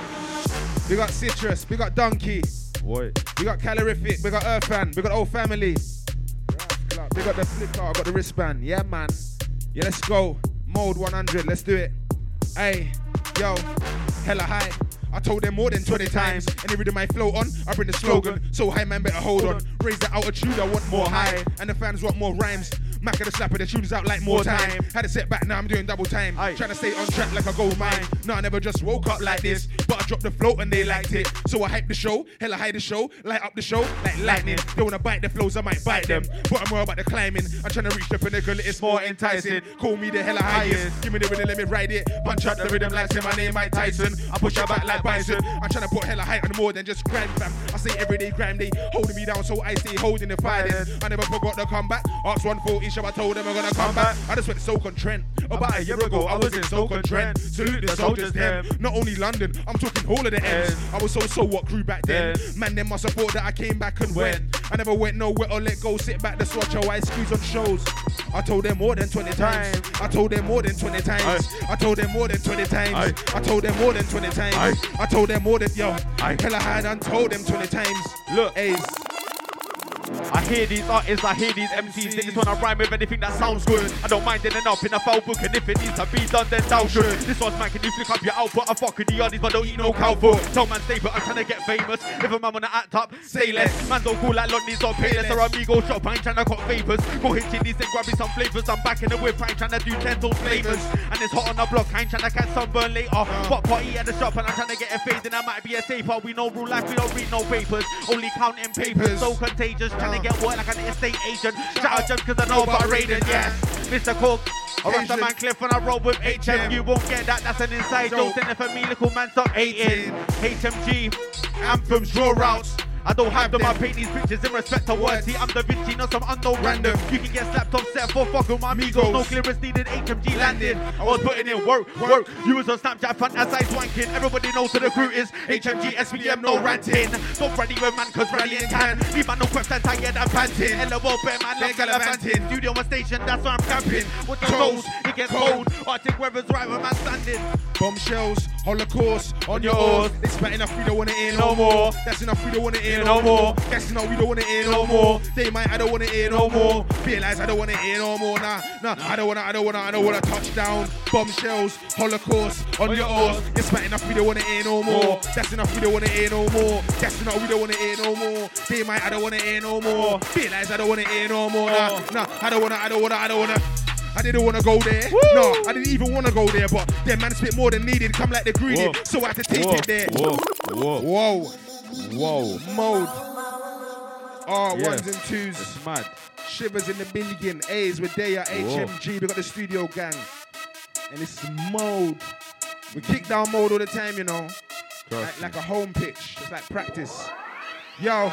We got Citrus, we got Donkey. What? We got Calorific, we got Earthman, we got Old Family. We got the flip card, got the wristband. Yeah, man. Yeah, let's go. Mode one hundred, let's do it. Hey, yo, Hella High. I told them more than twenty times. Any rhythm I flow on, I bring the slogan. So high, man, better hold on. Raise the altitude, I want more high. And the fans want more rhymes. Mac of the slapper, the tune's out like more time. Had a setback, now I'm doing double time. Trying to stay on track like a gold mine. No, I never just woke up like this. But I dropped the float and they liked it. So I hyped the show, hella high the show. Light up the show like lightning. They wanna bite the flows, I might bite them. But I'm more about the climbing. I'm trying to reach the pinnacle, it's more enticing. Call me the hella highest. Give me the rhythm, let me ride it. Punch out the rhythm like say my name Mike Tyson. I push out back like Bison. I'm trying to put hella high on more than just crime, fam. I say everyday crime, they holding me down so I stay holding the fire. I never forgot the comeback. Ask one forty. I told them I'm gonna come back. I just went to Stoke on Trent. About a year ago, I was in Stoke on Trent. Salute the soldiers, them. Not only London, I'm talking all of the M's. I was so so what crew back then. Man, them must have thought that I came back and went. I never went nowhere or let go. Sit back, the swatch, how I squeeze on shows. I told them more than twenty times. I told them more than twenty times. I told them more than twenty times. I told them more than twenty times. I told them more than yo. Hella High and told them twenty times. Look, Ace. I hear these artists, I hear these M Cs. They just wanna rhyme with anything that sounds good. I don't mind ending up in a foul book, and if it needs to be done, then thou should. This one's man, can you flick up your output? I fuck with the oddies, but don't eat no cow foot. Tell man stay, but I'm trying to get famous. If a man wanna act up, say less. Man don't call like London's or payless. Or amigo shop, I ain't trying to cut vapors. Go hitting these, then grabbing some flavors. I'm back in the whip, I ain't trying to do gentle flavors. And it's hot on the block, I ain't trying to catch sunburn later. But party at the shop, and I'm trying to get it faded. I might be a safer. We know real life, we don't read no papers. Only counting papers, so contagious. Trying to get work like an estate agent. Shout out Jim because I know about Raiden, yes. Mister Cook, I rush the man Cliff when I roll with H M. You won't get that, that's an inside joke. Send it for me, little man, stop hating. H M G, anthems, draw routes. I don't hide them, I paint these pictures in respect to worthy. I'm Da Vinci, not some unknown random. You can get slapped on set for fucking my amigos. No clearance needed, H M G landed. I was putting in work, work. You was on Snapchat, fantasize wanking. Everybody knows who the crew is. H M G, S V M, no ranting. Don't rally with man, cause rallying can. Leave man no questions, I get that panting. L O L, bear man, I'm gallivanting. Studio and station, that's why I'm camping. With the toes, it gets cold. Arctic weather's right where man standing. Bombshells, Holocaust, on your oars. It's bad enough, we don't want it in no more. That's enough, we don't want it in no more. Guessing no, we don't want it in no more. They might, I don't want it in no more. Realize I don't want it in no more. Nah, nah, I don't wanna, I don't wanna, I don't wanna touch down. Bombshells, Holocaust, on your oars. It's bad enough, we don't want it in no more. That's enough, we don't want it in no more. Guessing no, we don't want it in no more. They might, I don't want it in no more. Realize I don't want it in no more. Nah, nah, I don't wanna, I don't wanna, I don't wanna. I didn't want to go there. Woo! No, I didn't even want to go there, but them man spit more than needed. Come like they greedy, so I had to taste Whoa. It there. Whoa, whoa, whoa. Mode. Oh, yeah. Ones and twos. It's mad. Shivers in the billion. A's with they at H M G. We got the studio gang. And it's Mode. We kick down Mode all the time, you know. Like, like a home pitch. It's like practice. Yo.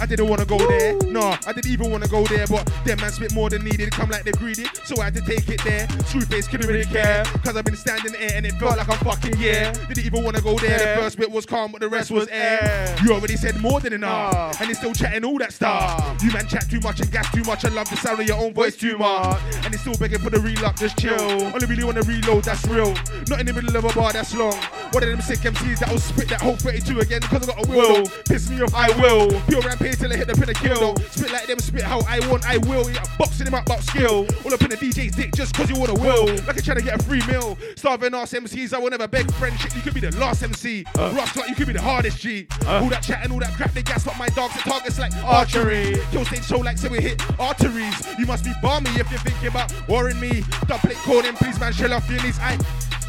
I didn't want to go there, no, I didn't even want to go there, but them man spit more than needed, come like they're greedy, so I had to take it there. Screw-face couldn't really care, cause I've been standing there and it felt like I'm fucking yeah. Didn't even want to go there, the first bit was calm, but the rest was air. You already said more than enough, and it's still chatting all that stuff. You man chat too much and gas too much, I love the sound of your own voice too much. And it's still begging for the reload, just chill. Only really want to reload, that's real. Not in the middle of a bar, that's long. One of them sick M Cs that'll spit that whole thirty-two again, cause I got a will. Piss me off, I will. Pure rampage till I hit the pin of kill. Spit like them, spit how I want, I will. Yeah, boxing him up, box skill. All up in the D J's dick just cause you wanna will. Like I trying to get a free meal. Starving ass M Cs, I will never beg friendship. You could be the last M C. Uh. Ross, like, you could be the hardest G. Uh. All that chat and all that crap, they gas up my dogs at targets like archery. Kill stage show like so we hit arteries. You must be balmy if you're thinking about warring me. Double it, call them, please, man, chill off your knees. I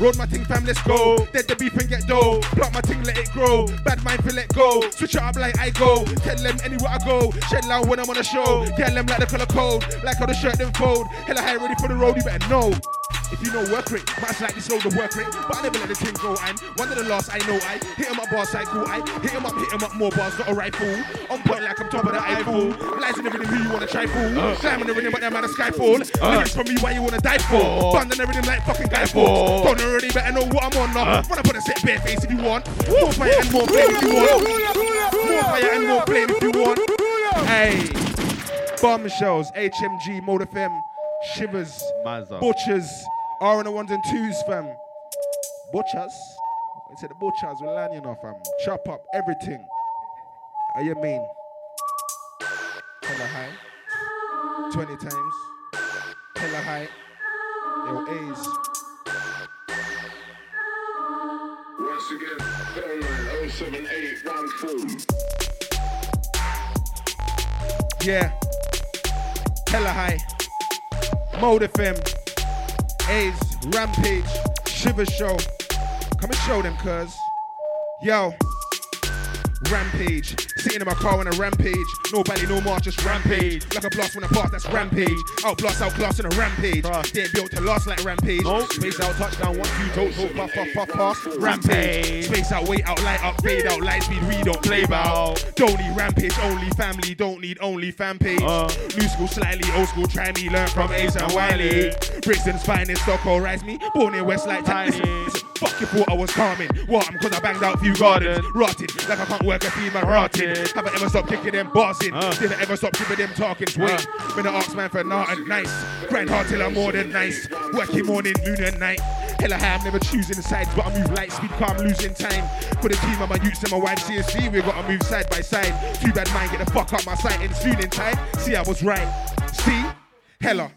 road my ting, fam, let's go. Dead the beef and get dough. Pluck my ting, let it grow. Bad mind for let go. Switch it up like I go. Tell them anywhere I go. Shed loud when I'm on a show. Tell them like the colour code. Like how the shirt then fold. Hella high, ready for the road, you better know. If you know work rate, might slightly slow the work rate, but I never let the ting go. I'm one of the last, I know I hit him up bar cycle. I hit him up, hit him up more bars, not a rifle. On point like I'm top of the eyeball. Lies in the rhythm, who you wanna try for? Uh. Climbing the rhythm, but that man a skyfall. Uh. Lyrics from me, why you wanna die for? Oh. Band in the rhythm like fucking guy for. Don't already better know what I'm on now. Uh. Run up on a set bare face if you want. More fire and more flame if you want. More fire and more flame if you want. Hey, bombshells, H M G, Mode F M, Shivers, Mazza. Butchers. R and the ones and twos, fam. Butchers? I said the butchers will land you now, fam. Chop up everything. How you mean? Hella high. twenty times. Hella high. Yo, A's. Once again, Batman oh seven eight one four. Yeah. Hella high. Mode F M. Ace, Rampage, Shiver Show. Come and show them, cuz. Yo. Rampage. Sitting in my car on a rampage. No belly, no march, just rampage. Like a blast when I pass, that's rampage. Outblast, outclass in a rampage. They're built to last like rampage. No. Space out, touchdown, one, two, don't go, puff, puff, puff, puff. Rampage. Space out, wait out, light up, fade out, light speed, we don't play about. Don't need rampage, only family, don't need only fan page. Uh. New school, slightly, old school, try me, learn from Ace and Wiley. Brixton's finest, Stockholm, rise me, born in West like Tiny. Fuck you thought I was calming. What? I'm cause I banged out few gardens. Rotted, like I can't work a few man rotted. Haven't ever stopped kicking them bars in. Uh. Didn't ever stop giving them talkings. Wait, uh. been an ox man for nothing. Nice. Grind hard till I'm more than nice. Working morning, noon and night. Hella high, I'm never choosing sides, but I move light speed, calm, losing time. For the team of my youths and my wife, C S C, we gotta move side by side. Too bad mine, get the fuck out my sight, and soon in time, see I was right. See? Hella.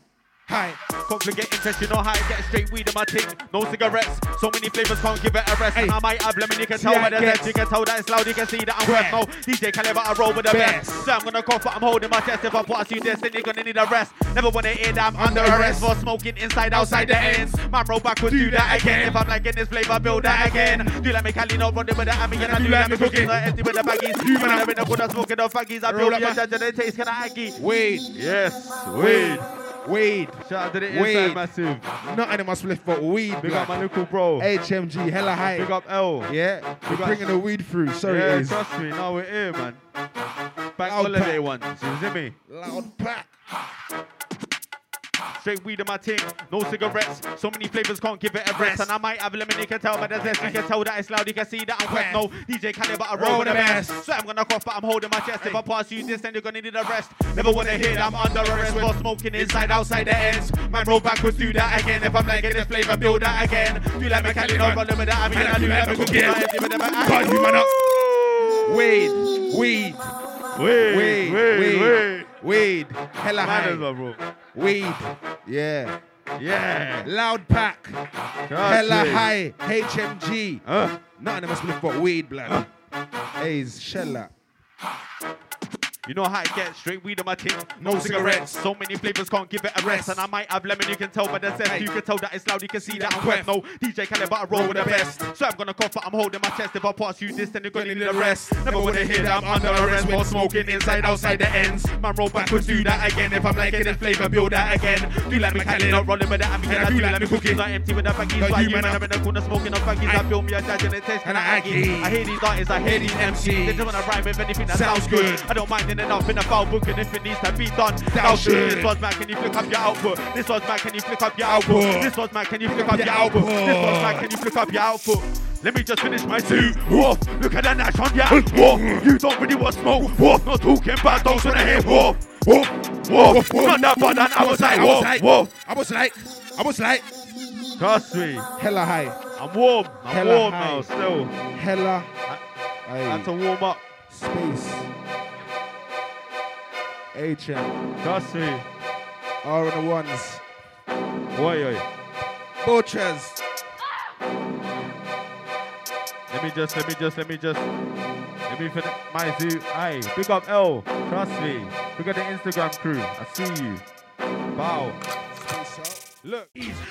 High. Folks will get interested, you know how I get straight weed in my ting. No cigarettes, so many flavors can't give it a rest. Ay. And I might have lemon, you can tell yeah, where there's you can tell that it's loud, you can see that I'm wet. No, D J Caliber, I roll with the best. best. So I'm gonna cough, but I'm holding my chest. If I put I see this, then you're gonna need a rest. Never wanna hear that I'm under arrest for smoking inside, outside the ends. Man, roll back, would do, do that again. If I'm like in this flavor, build that again. Do like me Cali, no running with the ammy, and I do like me cooking. Empty with the baggies. You man, I'm in the corner smoking the faggies. I build up my judge and it tastes kinda aggy. Wait, yes, wait. Weed. Shout out to the inside weed. Massive. Not in my spliff, but weed. Big up my local bro. H M G, hella high. Big up L. Yeah. Big We're up bringing the weed through. Sorry, yeah, trust me. Now we're here, man. bank holiday ones. You see me? Loud pack. Straight weed in my ting, no cigarettes. So many flavors can't give it a rest. And I might have lemon, you can tell by the zest. You can tell that it's loud, you can see that I'm wet. No, D J Caliber, I roll with a mess. So I'm gonna cough, but I'm holding my chest. If I pass you this, then you're gonna need a rest. Never wanna hear that I'm under arrest for smoking inside, outside the ends. Man, roll backwards, do that again. If I'm like, get this flavor, build that again. Do like me, Cali, no problem with that. I mean, I do never could get it. Wade, weed, weed, weed, weed, hella high. Weed, yeah, yeah. Loud pack, hella high, H M G. Uh. Nothing must look for weed, blood. Ace, Shella. You know how it gets, straight weed on my ting, no, no cigarettes. cigarettes. So many flavors can't give it a rest. And I might have lemon, you can tell by the zest. Hey. You can tell that it's loud, you can see that I'm wet. No, D J Caliber, I roll with the best. best. So I'm gonna cough, but I'm holding my chest. If I pass you this, then you're gonna need a rest. Never wanna hear that I'm under arrest for smoking inside, outside the ends. Man, roll backwards, do that again. If I'm liking the flavor, build that again. Do like me, Cali, not rolling with that. I mean, I do like me cooking. I empty with the baggies, like you, man. I'm in the corner smoking on baggies. I feel me, I judge and it tastes and I aggie. I hear these artists, I hear these M Cs. They just wanna rhyme with anything that sounds good. I don't mind. And I've been a foul book, and if it needs to be done, that shit. This one's mad, can you flick up your output? This one's mad, can you flick up your output? This one's mad, can you flick up your output? This one's mad, can you flick up your output? Let me just finish my two. Woof, look at that Nash on ya. You don't really want smoke. Woof, not talking about those when I hear woof, woof, woof. Not that bad, I was like, woof, woof. I was like, I was like, trust me, hella high. I'm warm, I'm warm now still. Hella high. I had to warm up. Space. H M, trust me. R and the ones. Boy, Butchers. Let me just, let me just, let me just. Let me finish my zoo. Aye, big up L. Trust me. Look at the Instagram crew. I see you. Bow. Look.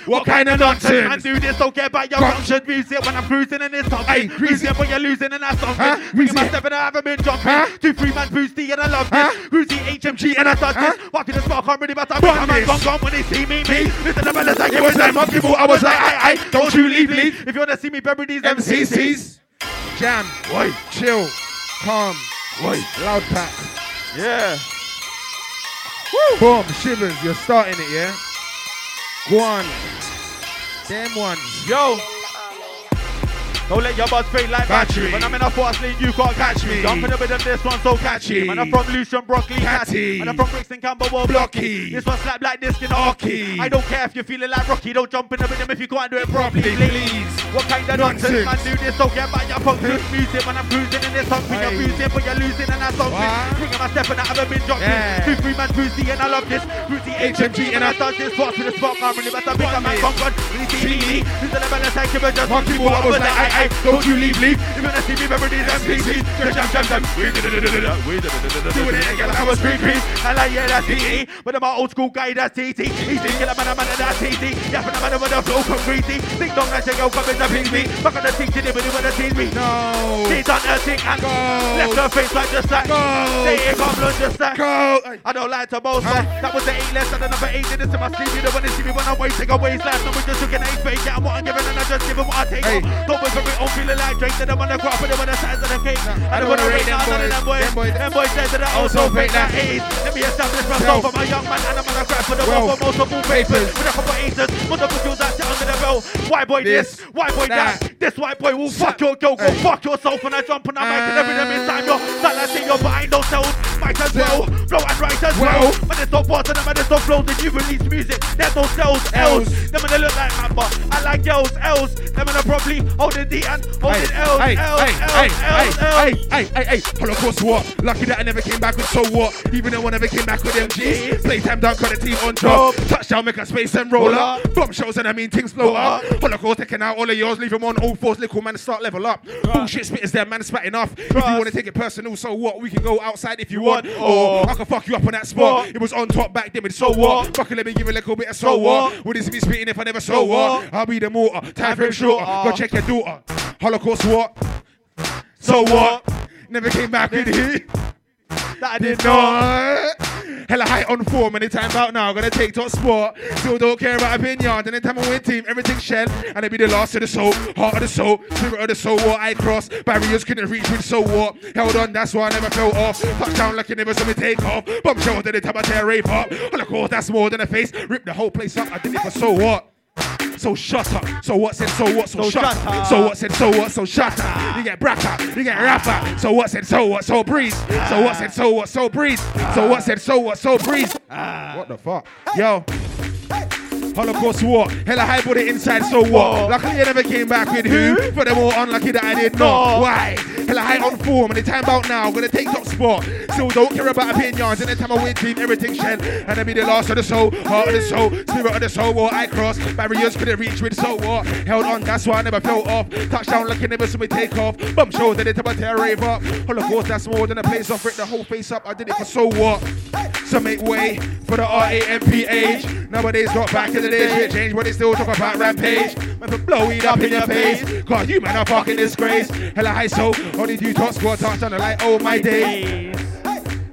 What kind of nonsense? I do this, don't care about your function. Music when I'm cruising and it's something. Music when you're losing and that's something. Huh? Music my seven, I haven't been jumping. Huh? Two, three man boosty and I love huh? this. Who's the H M G and I start huh? this? Walking the spark, I'm really about to be a man gone gone when they see me. me. Listen to the like it was like monkey people. I was like, I, I, don't you leave me. If you want to see me bury these M C Cs. Jam. Wait. Chill. Calm. Wait. Loud pack. Yeah. Woo. Boom. Shivers. You're starting it, yeah? Go on. Damn ones. Yo. Don't let your buds fade like battery. battery. When I'm in a fast lane, you can't catch me. Jumping up with them, this one's so catchy. And I'm from Lucian, Broccoli, Hattie. And I'm from Brixton, Camberwell, Blocky. This one slap like this, you know, Arky. I don't care if you're feeling like Rocky. Don't jump in up with them if you can't do it properly, please. please. What kind of nonsense? I do this, don't care about your punk music. When I'm cruising in this song, when you're losing, but you're losing and I song this. Bringing my step and I haven't been dropping. Yeah. Two, three man cruisy and I love this. Cruisy H M G and I start this box with a spot. I'm really about to pick up my concord. Really see me. This is the balance I give it just one people. I was like, don't you leave, leave. If you wanna see me, remember these M P Cs. Jam, jam, jam. We did it, we did it. Doing it again like I was creepy. I like, yeah, that's T T. But I'm an old school guy, that's T T. He's thinking I'm a man of that T T. Yeah, but I'm a man with a flow from Greasy. Think don't let your girl come in the P Z. Fuck on the team, she did when you wanna tease me. No. She's on her thing and go. Left her face like just that. Go. Say it, come on, just that. Go. I don't lie to most. That was the eight less than another eight. Did this to my sleep. You don't wanna see me when I'm wasting away. Slash, no, we just took an eight face. Yeah, I'm what I'm giving and I just give it what I take. Don't wait for I'm feeling like Drake, they don't wanna crop, but they wanna size of the cake. I don't wanna rate none of them boys. Them boys said that I also fake that A's. Let me establish myself, I'm a young man and I'm on a crap for the world for multiple papers. With a couple aces, multiple skills out to under the belt. White boy this, white boy that. This white boy will fuck your girl, go fuck yourself when I jump on that mic and every damn time yo. Not like say yo, but I know sound. Mic as well, flow and right as well. But there's no bars and I'm there's no flows and you release music. There's no cells, L's. Them and they look like man, but I like girls, L's. Them and I probably hold the D. And hold it L, L, L, L, L, L. Holocaust what? Lucky that I never came back with so what? Even though I never came back with M Gs. Playtime down, cut the team on top. Touchdown, make a space and roll up. Bomb shows and I mean things blow up. Holocaust taking out all of yours, leave them on all fours. Little man, start level up. Bullshit spit is there, man, spatting off. If you want to take it personal, so what? We can go outside if you want. Or I can fuck you up on that spot. It was on top back then, so what? Fucking let me give a little bit of so what? Would this be spitting if I never so what? I'll be the mortar, time frame shorter. Go check your daughter. Holocaust what? So what? Never came back with it. That I did not. Hella High on form, and the time's out now. Gonna take top sport. Still don't care about opinion. Then the time I win team, everything's shell. And they be the last of the soul, heart of the soul, spirit of the soul. What I cross, barriers couldn't reach with so what. Held on, that's why I never fell off. Touchdown like you never saw me take off. Bump shoulder, the time I tear rape up. Holocaust, that's more than a face. Rip the whole place up. I did it for so what. So shut up, so what said, so what, so, so shut, shut up. So what said, so what, so shut up. You get bracka, you get rapper. So what said, so what, so breeze. So what said, so what, so breeze. So what said, so what, so breeze. What the fuck? Yo. Holocaust war, Hella High brought it inside, so what? Luckily I never came back with who, but they're more unlucky that I did not. Why? Hella High on form, and the time out now, gonna take top spot. Still don't care about opinions, and the time I win team, everything shed. And I be the last of the soul, heart of the soul, spirit of the soul, what I cross. Barriers couldn't reach with, so what? Held on, that's why I never fell off. Touchdown like I never saw me take off. Bump shoulder, the time I tear rave up. Holocaust, that's more than a place off, rip the whole face up, I did it for so what? So make way for the R A M P age. Nowadays got back in the day, shit change, but they still talk about rampage. Man, for blow it up in your face, cause you man are fucking disgrace. Hella High soul, only do top squad, touchdown like oh my days.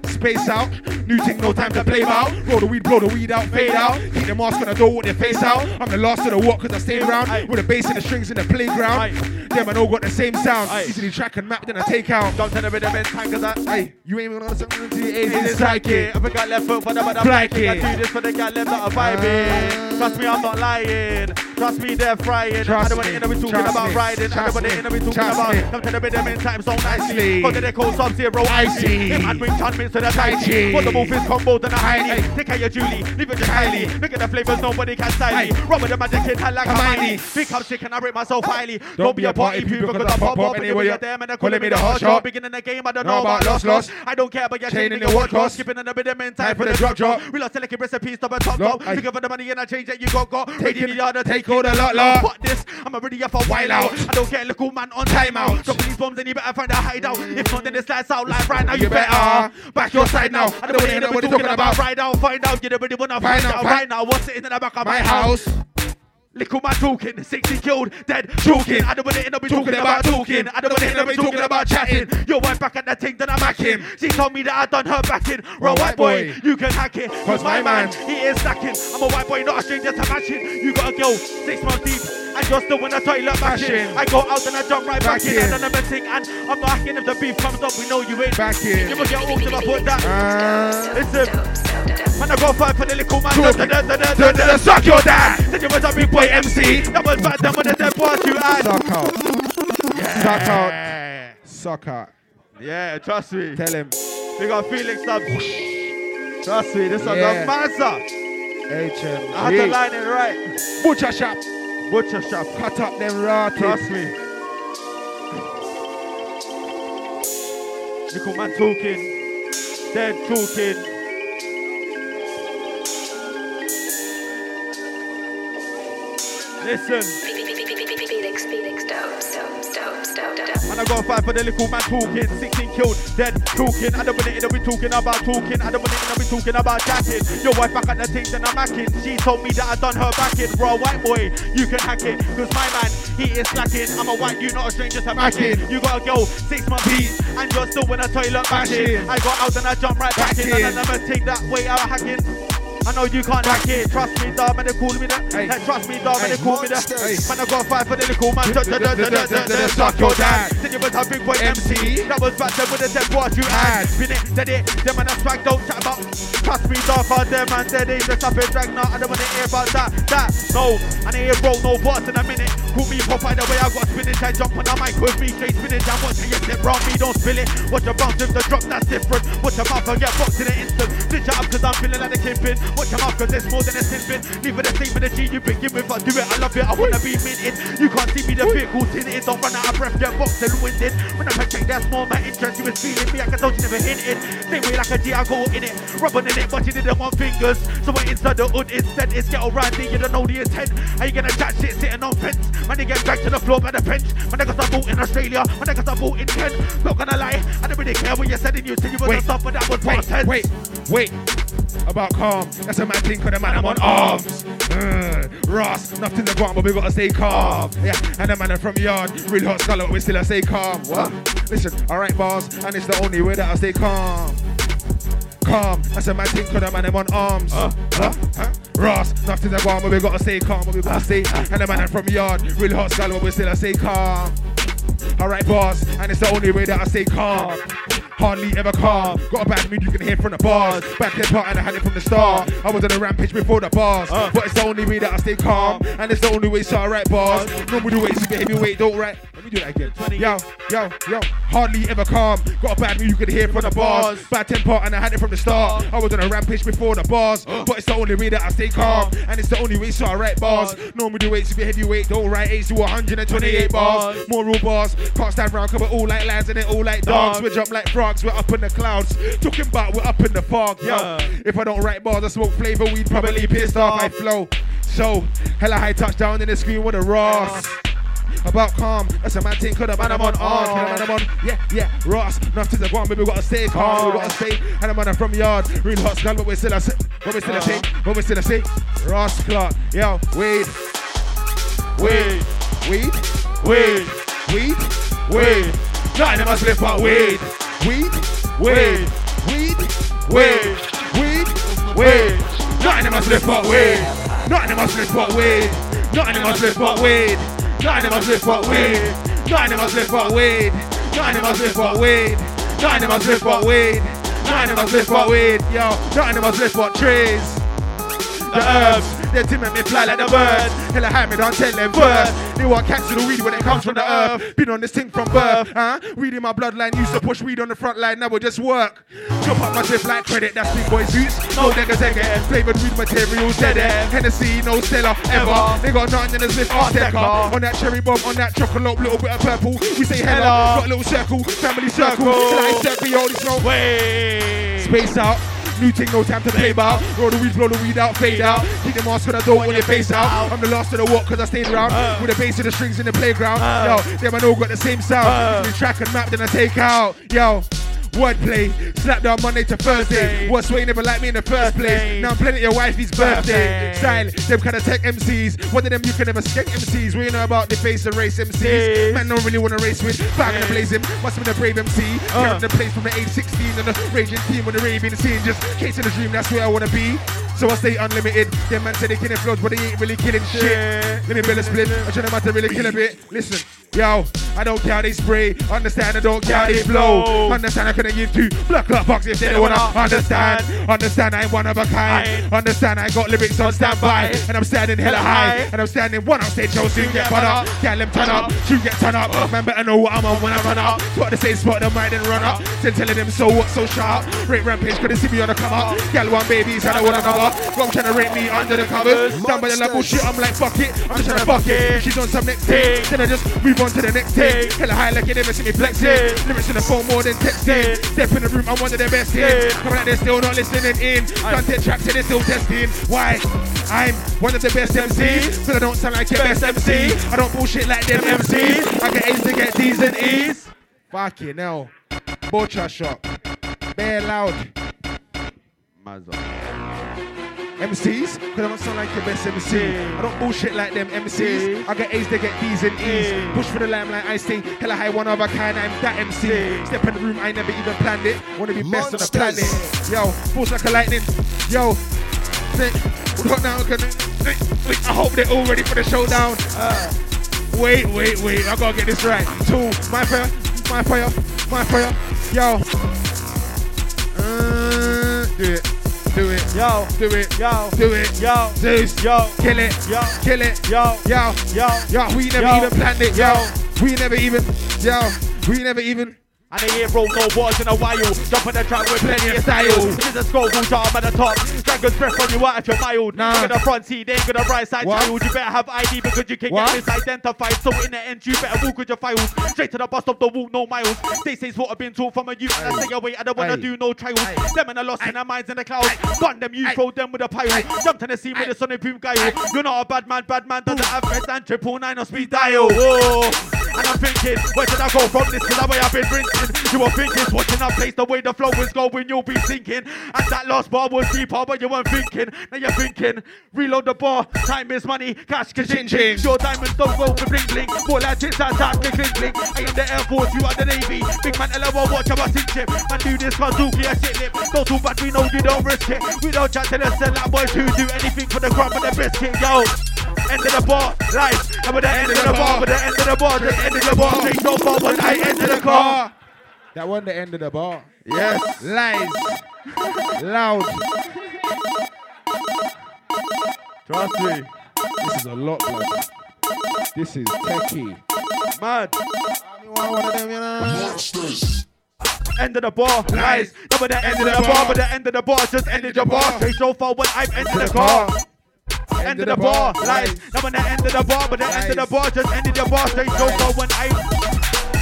Space out, new thing, no time to play out. Roll the weed, blow the weed out, fade out. Keep the mask on the door with their face out. I'm the last of the walk cause I stay round. With the bass and the strings in the playground. Them and all got the same sound. Easily track and map, then I take out. Don't tell the rhythm in time cause I, aye. You ain't even gonna listen to the A's, it's like it. I forgot left foot for the mother like it. I do this for the guy left out of vibing. Trust me, I'm not lying. Trust me, they're frying. Trust me, I don't want to talking about riding. I don't want to be talking about. Don't tell the rhythm in time so nicely. Cause they call sub-zero icy. Him and bring chantments to the Tai Chi. What the wolf is combo than a hidey. Take out your Julie, leave it to Kylie. Look at the flavors, nobody can style me. Run with the magic kid, I like a mighty. Big up chicken, I rip myself highly. Don't be a party people because I pop up anywhere you're there. Man, they're calling me the hot shot. Beginning the game, I don't know about loss, loss. I don't care about your chain and your watch loss. Skipping in the rhythm in time for the drop drop. We lost selected recipes, stop and top top. Looking for the money and I change that you got got. Taking the other, take all the lot lot. Fuck this, I'm already up for while out. I don't care, look cool man on timeout. Drop these bombs and you better find a hideout. If not, then it slides out like right now, you better. Back your side now. I don't want to hear nobody talking about. Right now, find out. You don't really want to find out. Right now, what's sitting in the back of my house? Lickle my talking, sixty killed, dead, choking. I don't want to hear nobody talking about talking. I don't want to hear nobody talking about chatting. Your wife back at that thing, then I'm hacking. She told me that I done her backing. Real white boy, you can hack it. Cause my man, he is slacking. I'm a white boy, not a stranger to matching. You got a girl, six months deep. I just don't want to toilet bashing. I go out and I jump right back, back in. in. I don't ever think, and I'm not hacking. If the beef comes up, we know you ain't. Back in. You must get off till I put that. Uh, Listen. Man, I go fight for the little man. Da, da, da, da, da, da, da, da, suck your dad. Then you was a big boy M C. That was bad. Then when the dead boss you had. Suck out. Yeah. Suck out. Suck out. Yeah, trust me. Tell him. We got Felix up. Trust me, this is yeah. a master. H M G. I had to line it right. Butcher shop. Butcher shop, cut up them raw. Trust me. Little man talking, dead talking. Listen. Felix, Felix, stop, stop, stop, stop, stop. Man, I got five for the little man talking, sixteen killed, dead talking. I don't want it, we talking about talking. I don't want it, we talking about chatting. Your wife back at the things and I'm hacking. She told me that I done her backing. Bro, white boy, you can hack it. Cause my man, he is slacking. I'm a white, you not a stranger to macking. You got a girl, six months deep, and you're still in a toilet bashing. I got out and I jump right back in. And I never take that way out of hacking. I know you can't hack it. Trust me, dog, man, they call me that. Hey, hey, trust me, dog, man, they call me that. Hey. Man, I got five for the little man. Suck your dad. Then you was a big boy M C. That was back then with the dead what you had. Been it, did it. Them man, I swag, don't chat about. Trust me, dog, for them man, said they just up and drag now. I don't want to hear about that. That, no. I didn't hear bro, no boss in a minute. Call me pop by the way I got spinach. I jump on the mic with me, straight spinach. I watch it, you step round me, don't spill it. Watch your bounce if the drop, that's different. Watch your mouth, I get boxed in an instant. Stitch up, cause I'm feeling like a kingpin. Watch your mouth, cause it's more than a simping. Leave it the same with the G you've been giving. But do it, I love it, I wanna be minted. You can't see me, the vehicle tinted. Don't run out of breath, get boxed and winded. When I check, that's more my interest. You was feeling me, I can tell you never hinted. Same way like a G, I go in it. Rubbing in it, but you didn't want fingers. So I inside the hood instead. It's get alright, you don't know the intent. How you gonna chat shit sitting on fence? Man, they get dragged to the floor by the bench. My niggas are bought in Australia, my niggas are bought in Kent. Not gonna lie, I don't really care what you're saying. You said you was on top, but that was past tense. Wait, wait, about calm. That's a mad thing for the man, I'm on arms. Uh, Ross, nothing to go on, but we gotta stay calm. Yeah, and the man I'm from yard, real hot scholar, but we still I stay calm. What? Listen, alright bars, and it's the only way that I stay calm. calm. I said, my thing could have man, them on arms. Uh, uh, huh? Ross, nothing that warm, but we gotta stay calm, but we gotta uh, stay. Uh, and the man from yard, real hot style, but we still I stay calm. Alright, boss, and it's the only way that I stay calm. Hardly ever calm. Got a bad mood you can hear from the bars. Back then part and I had it from the start. I was on a rampage before the bars. Uh. But it's the only way that I stay calm. And it's the only way, so I write bars. Normally the way you get heavyweight, don't write. Let me do that again. Yo, yo, yo. Hardly ever calm. Got a bad mood you can hear from the bars. Back then part and I had it from the start. I was on a rampage before the bars. Uh. But it's the only way that I stay calm. And it's the only way, so I write bars. Normally the way you get heavyweight, don't write. Ace to one hundred twenty-eight bars. More real bars. Can't stand round, cover all like lads and it all like dogs. Switch up like frogs. We're up in the clouds, talking about we're up in the park, yo. Uh, if I don't write bars, I smoke flavor weed, probably pissed off. I flow, so hella high touchdown in the screen with a Ross. About calm, that's a man thing, could a man I'm on arms, man I'm on, yeah, yeah, Ross. Nothing to go on, but we gotta stay calm, we gotta stay. And I'm on a from yard, real hot gun, but we're still a sick, but we're still a sick, but we're still a sick. Ross Clark, yo, weed, weed, weed, weed, weed, weed. Nothing must live but weed. Weed, weed, weed, weed, weed, weed. Nothing in my slip but weed. Nothing in my slip but weed. Nothing in my slip but weed. Nothing in my slip but weed. Nothing in my slip but weed. Nothing in my slip but weed. Nothing in my slip but weed. Nothing in my slip but weed. Yo, nothing in my slip but trees. The herbs, they timid me fly like the birds. Hella high me don't tell them first. They want cats to the weed when it comes from the earth. Been on this thing from birth, huh? Weed in my bloodline, used to push weed on the front line, now we just work. Jump up my zip like credit, that's big boy suits. No niggas again, flavored weed materials, dead air. Hennessy, no seller, ever. They got nothing in the zip, art decker. On that cherry bomb, on that chocolate, little bit of purple. We say hella, got a little circle, family circle. It's like circle, yo, this no way. Space out. New thing, no time to play about. Roll the weed, blow the weed out, fade out. Keep the mask when I don't want your face out. out. I'm the last to the walk cause I stayed round. Uh, With the bass of the strings in the playground. Uh, Yo, them and all got the same sound. Uh, the track and map, then I take out. Yo, wordplay. Slapped down Monday to Thursday. What's way never liked me in the first place. Now I'm playing at your wifey's birthday. Style, them kind of tech M Cs. One of them you can never skank M Cs. We know about the face of race M Cs. Man, don't really want to race with. Bang in the blazing. Must have been a brave M C. Here in the place from the age sixteen. And a raging team on the raving scene. Just chasing a dream, that's where I want to be. So I stay unlimited. Them man said they killing flows, but they ain't really killing shit. shit. Let me build a split. I'm trying not to really kill a bit. Listen, yo, I don't care how they spray. Understand, I don't care how they blow. Understand, I couldn't give two black club box if they don't wanna understand. Understand, understand I ain't one of a kind. Understand, I ain't got lyrics on standby. And I'm standing hella high. And I'm standing one on stage, I'll soon get fun up. Can't let them turn up. You get turn up. Man, better know what I'm on when I run up. Spot the same spot, the mic then run up. Then telling them so what, so sharp. Rate rampage, couldn't see me on the come up. Gal one babies, I don't wanna come up. Well, I'm trying to rape me under the covers. Down by the level shit, I'm like fuck it. I'm just trying to fuck it. She's on some next thing. Then I just move on to the next thing. Hella high like you never see me flexing. Lyrics in the phone more than texting. Step in the room, I'm one of the best hits. Come like they're still not listening in. Done ten tracks and they're still testing. Why? I'm one of the best M Cs. But I don't sound like your best M C. I don't bullshit like them M Cs. I get A's to get D's and E's. Fucking hell. Bocha shop. Bare loud. Mazza. M Cs, because I don't sound like your best M C. I don't bullshit like them M Cs. I get A's, they get D's and E's. Push for the limelight, I stay hella high, one of a kind, I'm that M C. Step in the room, I never even planned it. Wanna be best on the planet. Yo, force like a lightning. Yo, what now? I hope they're all ready for the showdown. Uh, wait, wait, wait, I gotta get this right. Two, my fire, my fire, my fire. Yo, uh, do it. Do it, yo, do it, yo, do it, yo, Zeus, yo, kill it, yo, kill it, yo, yo, yo, yo, we never yo. even planned it, yo. yo, we never even, yo, we never even. And they ain't broke no waters in a while. Jump on the track with plenty of style. This is a Scoville charm at the top. Dragon's breath on you out at your mild. Nah. Look at the front seat, they ain't gonna right side what? Child. You better have I D because you can what? Get misidentified. So in the end you better walk with your files. Straight to the bus stop, don't walk no miles. They say what I've been told from a youth. Aye. And I stay away, I don't wanna Aye. Do no trials. Aye. Them and the lost Aye. And their minds in the clouds. Aye. Gun them, you Aye. Throw them with a pile. Aye. Jump to the scene Aye. With a sonic boom guy. Aye. You're not a bad man, bad man doesn't have red and triple nine on speed dial. Whoa. And I'm thinking, where can I go from this? Cause the way I've been rinsing, you were thinking, watching that place, the way the flow is going, you'll be sinking. And that last bar was deeper, but you weren't thinking. Now you're thinking, reload the bar, time is money, cash can change. Your diamonds don't roll with bling bling, more like chips and time can cling cling. I am the Air Force, you are the Navy, big man L O L, watch about six chip. Man do this, cause Zuki a shit lip, don't do bad, we know you don't risk it. We don't chat to the sellout boys who do anything for the crumb and the biscuit, yo. End of the bar, life. And with the end, end of the bar, with the end of the bar, the end of the bar. Take no more when I end of the car. That wasn't the end of the bar. Yes. Lies. Loud. Trust me. This is a lot, blood. This is techie. Mad. Watch this. End of the bar, lies. Not with the end of the bar, but the end of the bar. Just ended your bar. Take no more when I've ended the car. End, end of the, the bar, bar lies. lies. Now when the end of the bar, but the lies. End of the bar just ended your bar. Straight so far when I,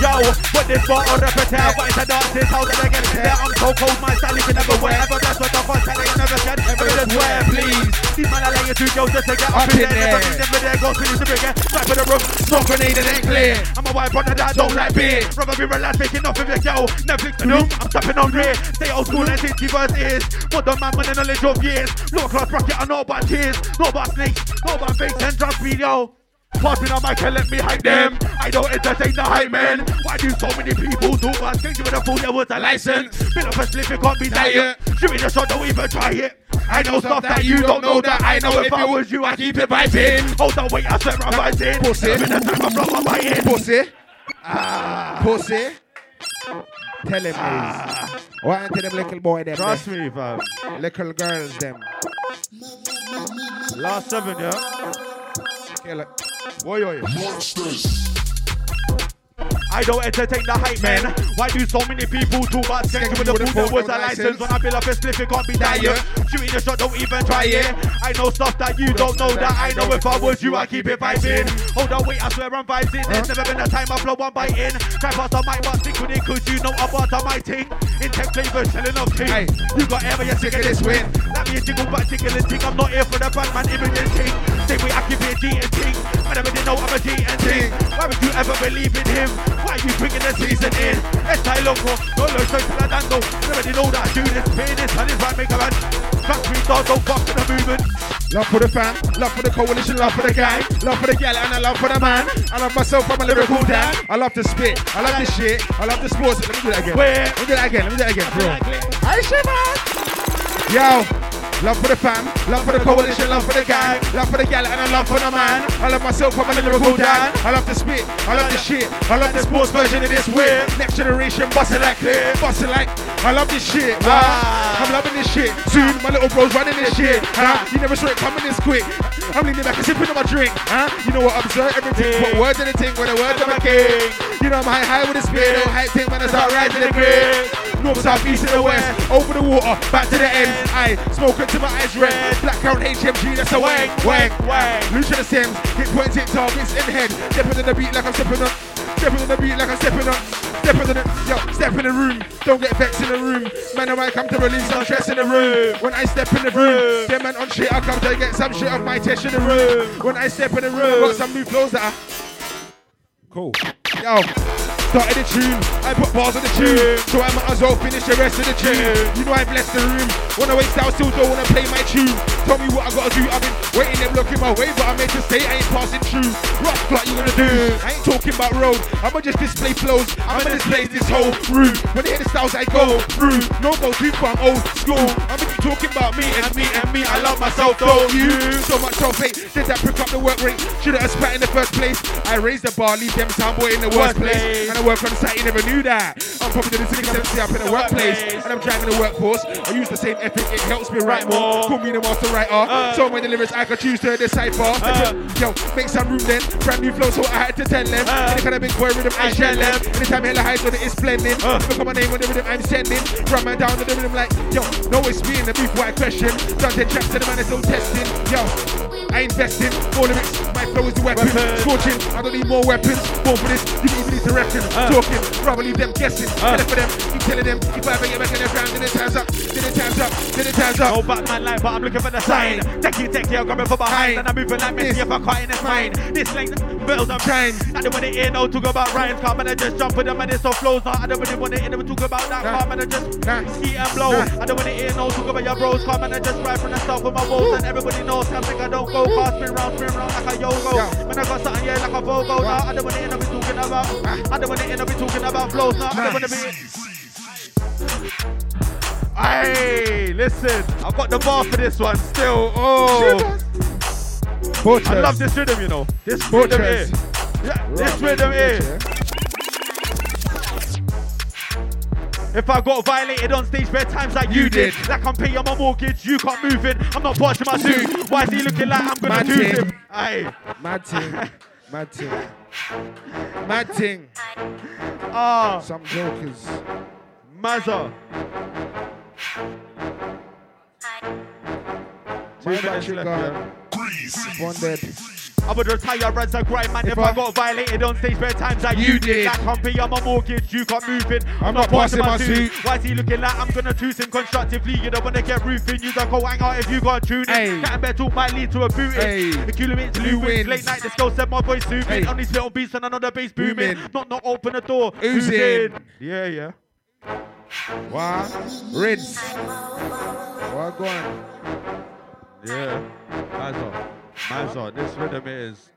yo, put this bar on the patel, but it's a dance's house and I get it there. I'm so cold, my style you can never wear. But that's what the fuck that they never said. Ever just wear, please. These man are laying two girls just to get up, up in, in there. Never never there, go through the bigger. Back for the roof, smoke grenade and then clear. I'm a white brother that don't like beer. Rather be relaxed, making off of your girl. Netflix and room, I'm tapping on rear. Stay old school and sixty verse is. What the man with the knowledge of years. Lower class bracket, I know about tears. Know about snakes, know about fakes and drug video. Passing on my can let me hype them. I don't entertain the hype man. Why do so many people do us? Can't give it a fool, there was a license. Been up a slip, it can't be diet. Shooting a shot, don't even try it. I know stuff that you don't know that I know. If I was you, I'd keep it vibing. Hold on, wait, I swear I'm vibing. Pussy. I'm in the time, I'm blowing my head. Pussy. Ah. Pussy. Tell him, ah. please. Why aren't them little boy them? Trust me, fam. Little girls, them. Last seven, yeah? Okay, look. Oi, oi. Watch this. I don't entertain the hype, man. Why do so many people do bad sex with the food that was a license? When I build up a spliff, it can't be diet. Shooting the shot, don't even try it. I know stuff that you don't know that I know. If I was you, I'd keep it vibing. Hold on, wait, I swear I'm vibing. There's never been a time I blow one bite in. Try past the mic, but stick with it, cause you know I'm part of my ting. Intent flavor, selling off king. Hey. You got air, but you're sick of this win. Let me a jiggle back, jiggle and ting. I'm not here for the bad man, image and ting. Same way I keep it G and ting. I never did know I'm a G and ting. Why would you ever believe in him? Why you bringing the season in? It's time loco, no low straight to the dango. Nobody know that I do this, pay this, and this right make a man. Fuck me, dog, don't fuck with the movement. Love for the fan, love for the coalition, love for the guy, love for the gal, and I love for the man. I love myself, I'm a Liverpool dad. I love to spit, I love this shit, I love the sports. Let me do that again. Where? Let me do that again, let me do that again, bro. Aye, Shem. Yo. Love for the fam, love for the coalition, love for the gang, love for the gal and I love for the man. I love myself, I'm a Liverpool dad. I love the spit, I love the shit, I love the sports version of this weird. Next generation, bustin' like clear, bustin' like, I love this shit, wow. I'm loving this shit, soon my little bro's running this shit, huh? You never saw it coming this quick, I'm leaning back and sipping on my drink, huh? You know what, observe everything, put words in the ting, with the words of a king. You know I'm high, high with the spit, no hype ting, man, I start rising the grid. North, south, east, and the west. Over the water, back to the end. I smoke until my eyes red. Blackcurrant H M G, that's a wank, wank, wank. Lucia the Sims, hit points, hit targets, in head. Stepping on the beat like I'm stepping up. Stepping on the beat like I'm stepping up. Stepping on the, yo, step in the room. Don't get vexed in the room. Man, I might come to release some stress in the room. When I step in the room, yeah, man, on shit, I come to get some shit off my chest in the room. When I step in the room, got some new flows that I... Cool. Yo. Started the tune, I put bars on the tune, so I might as well finish the rest of the tune. You know I blessed the room, wanna waste out, still don't wanna play my tune. Tell me what I gotta do, I've been waiting and blocking my way, but I made to say I ain't passing through. Rock what you gonna do? I ain't talking about road, I'ma just display flows, I'ma display this whole room. When they hear the styles I go through, no go deep from old school. I'ma keep talking about me and me and me, I love myself, don't you? So much self-hate, did that pick up the work rate, should've us spat in the first place. I raised the bar, leave them soundboy in the worst place. And I work on the site, you never knew that. I'm probably doing this thing up in the workplace, and I'm driving the workforce. I use the same ethic, it helps me write more. Call me the master writer. Uh, so many lyrics I could choose to decipher. Uh, Yo, make some room then. Brand new flow, so I had to tell them. Uh, Any kind of big boy rhythm, I share them. Anytime Hella High, so that it's blending. Uh, Look at my name on the rhythm I'm sending. Run my down to the rhythm like, yo, no, it's me in the beef, why I question. Done ten tracks to the man, it's no testing. Yo, I invested. More lyrics, my flow is the weapon. weapon. Scorching, I don't need more weapons. Born for this, you even need to rest. Uh, Talking, rather leave them guessing. Uh, Tell for them, keep telling them. If I ever get back in the ground, then it time's up, then it time's up, then it time's up. No Batman life, but I'm looking for the sign. Techie, techie, I'm coming from behind. And I'm moving like Messi if I'm caught in his mind. This length. bells and rhymes. I don't want to hear no talk about rhymes. Can't man, I just jump with them and it's so flows. I don't really want to hear them talk about that. Can't man, I just eat and blow. I don't want to hear no talk about your bros. Can't man, I just ride from the south with my walls. And everybody knows can't think I don't go fast. Spin round, spin round like a yo-go. Man, I got something here like a Volvo. Now I don't want to hear nothing talking about. I don't want to hear nothing talking about flows. Now I don't want to be. Hey, listen, I've got the bar for this one still. Oh, Fortress. I love this rhythm, you know. This Fortress. Rhythm here. Yeah, right. This rhythm here. If I got violated on stage bare times like you, you did. did, like I'm paying my mortgage, you can't move in. I'm not watching my suit. Why is he looking like I'm gonna lose him? Hey, mad thing, mad thing, mad thing. Ah, some jokers. Mazza. I would retire as a grind man if, if I, I got violated on stage bare times like you, you did. Like I'm paying my mortgage, you can't move in. I'm, I'm not passing my suit. Why is he looking like I'm gonna choose him constructively? You don't wanna get roofing, you don't go hang out if you got tune in. Cat and bear talk might lead to a booting. Accumulates two wins. Late night, this girl said my voice soothing. On these little beats and another bass booming. Not not open the door. Who's in? Yeah, yeah. Wow, Rinse. Wow, go on. Yeah, Mazza, Mazza, this rhythm is.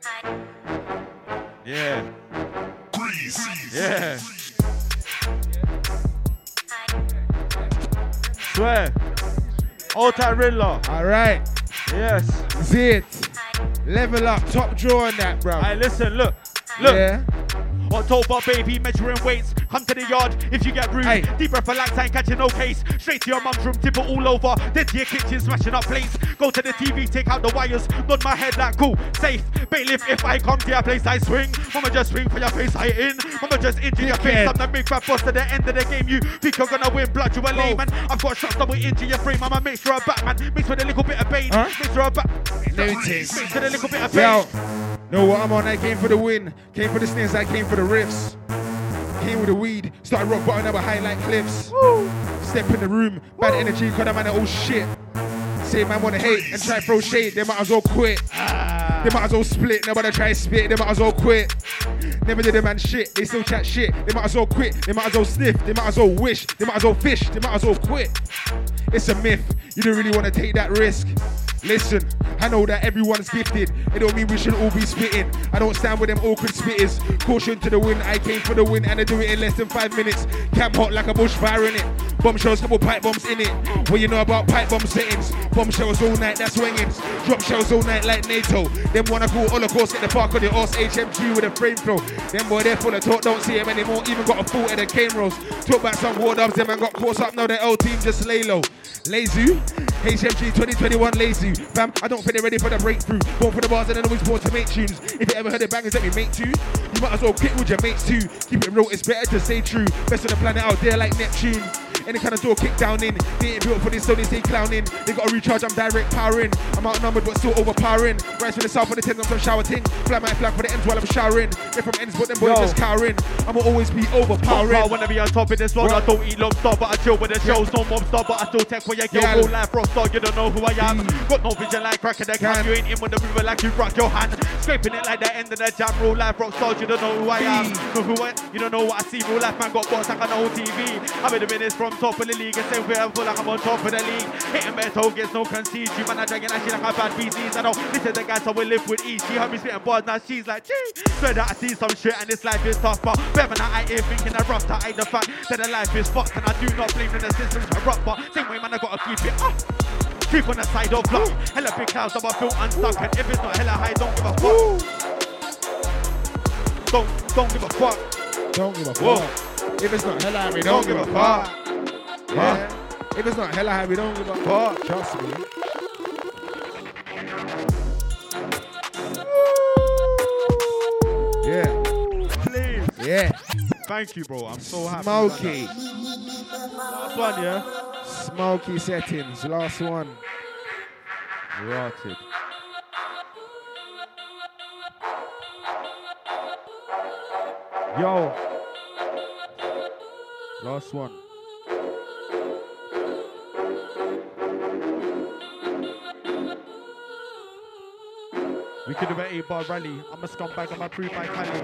Yeah. Yeah. Swear. Old time Riddler. All right. Yes. See it. Level up, top draw on that, bro. Hey, listen, look, look. Yeah. October, baby, measuring weights. Come to the yard if you get rude. Aye. Deep breath for light time, catching no case. Straight to your mum's room, tip it all over. Then to your kitchen, smashing up plates. Go to the T V, take out the wires. Nod my head like cool, safe. Bailiff, if I come to your place, I swing. Mama just swing for your face, I in. Mama just into your face. I'm the big fat boss at the end of the game. You think you're gonna win, blood, you a layman. I've got shots that will injure your frame. I'm a mixture of Batman. Mixed with a little bit of Bane. Huh? Mixed with a Batman. No, mixed with a little bit of Bane. No, what I'm on, I came for the win. Came for the snares, I came for the riffs. Came with the weed, started rock bottom, never highlight cliffs. Woo. Step in the room, bad Woo. Energy, cause I'm at all shit. Say man wanna hate and try throw shade, they might as well quit. Ah. They might as well split, nobody try spit, they might as well quit. Never did a man shit, they still chat shit, they might as well quit. They might as well sniff, they might as well wish, they might as well fish, they might as well quit. It's a myth, you don't really wanna take that risk. Listen, I know that everyone's gifted. It don't mean we should all be spitting. I don't stand with them awkward spitters. Caution to the wind, I came for the win, and I do it in less than five minutes. Camp hot like a bushfire in it. Bombshells, couple pipe bombs in it. What you know about pipe bomb settings? Bombshells all night, that's wingings. Drop shells all night like NATO. Them wanna call Holocaust, get the park on your ass. H M G with a frame throw. Them boy, they're full of talk, don't see them anymore. Even got a fault at the cane rolls. Talk about some war dubs, them man got caught up. Now their old team just lay low. Lazy, H M G twenty twenty-one lazy. Fam, I don't think they're ready for the breakthrough. Born for the bars and then always born to make tunes. If you ever heard the bangers that we make too, you might as well kick with your mates too. Keep it real, it's better to say true. Best on the planet out there like Neptune. Any kind of door kick down in. They ain't built for this, so they stay clowning. They gotta recharge, I'm direct powering. I'm outnumbered but still overpowering. Rise from the south on the tens, I'm shower ting. Fly my flag for the ends while I'm showering. They're from ends, but them boys Yo. Just cowering. I'ma always be overpowering. I wanna be on top of this world. I don't eat lobster, but I chill with the shows. No mobster, but I still tech for your girl. All life rockstar, you don't know who I am. Mm. Got no vision like cracking the can. You ain't in with the river like you rock your hand. Scraping it like the end of the jam. Roll life rockstar, you don't know who I am. Mm. Who I, you don't know what I see. Real life man got boss like on the whole T V. I'm in the minutes from top of the league, and same way I feel like I'm on top of the league. Hitting metal gets no conceit. You man, I dragging that shit like I bad B Cs. I know this is the guy, so we live with ease. She heard me spitting bars, now she's like, gee. Swear that I see some shit and this life is tough, but better than I ain't thinking I rough. I hate the fact that the life is fucked, and I do not believe in the system's corrupt. But same way, man, I gotta keep it up. Keep on the side of block. Hella big clouds, I'm feel unstuck, and if it's not hella high, don't give a fuck. Don't, don't give a fuck. Don't give a fuck. If it's not hella high, we don't give a fuck. Yeah. Huh? If it's not hella high, we don't give a fuck. Trust me. Yeah. Please. Yeah. Thank you, bro. I'm so happy. Smoky. Last one, yeah? Smoky settings. Last one. Rotted. Yo. Last one. We could do an eight-bar rally. I'm a scumbag, I'm approved by Cali.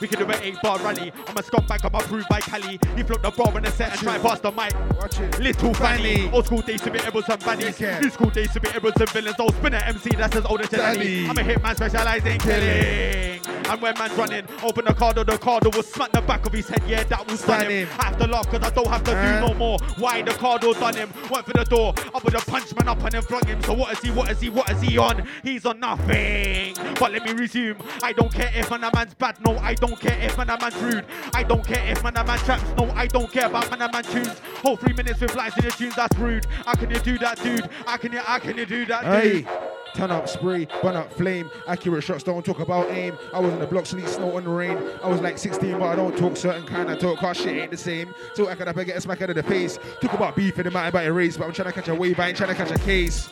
We could do an eight-bar rally. I'm a scumbag, I'm approved by Cali. He flopped the bar on a set and tried past the mic. Watch it. Little Fanny. Old school days to be errors and baddies. New school days to be errors and villains. Old spinner M C that's as old as Jelani. I'm a hitman specialising in killing. And when man's running, open the card or the card will smack the back of his head. Yeah, that will stun him. I have to laugh because I don't have to uh. do no more. Why the card or done him? Went for the door. I would have punched man up and then flung him. So what is he, what is he, what is he on? He's on nothing. But let me resume. I don't care if man a man's bad. No, I don't care if man a man's rude. I don't care if man a man traps. No, I don't care about man a man tunes. Whole three minutes with lies in your tunes, that's rude. How can you do that, dude? How can you, how can you do that, hey. Dude? Turn up, spray, burn up, flame. Accurate shots, don't talk about aim. I was in the block, sleep, snow and rain. I was like sixteen, but I don't talk certain kind of talk. Cause shit ain't the same. So I can up and get a smack out of the face. Talk about beef in the matter about a race, but I'm trying to catch a wave, I ain't trying to catch a case.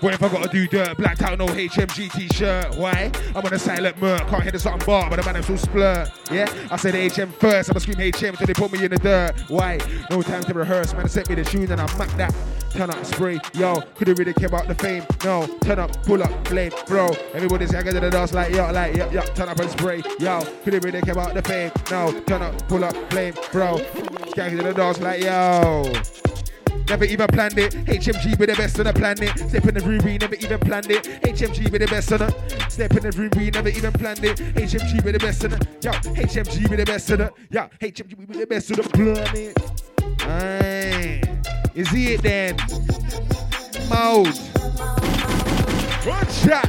What if I gotta do dirt? Blacked out, no H M G t-shirt. Why? I'm on a silent murk. Can't hear the something bar, but the man I'm so splurt. Yeah? I said H M first, I'ma scream H M till they put me in the dirt. Why? No time to rehearse, man. I set me the tune and I macked that. Turn up, spray, yo. Couldn't really care about the fame. No, turn up. Pull up, blade, bro. Everybody's gonna get to the dance like yo, like yo, yo. Turn up and spray, yo. Couldn't really care about the fame. No, turn up, pull up, flame, bro. Gonna get to the dance like yo. Never even planned it. H M G be the best on the planet. Step in the room, we never even planned it. H M G be the best on the. Step in the room, we never even planned it. H M G be the best on the. Yo, H M G be the best on the. Yo, H M G be the best on the planet. Aye. You see it then? Mode. Watch out!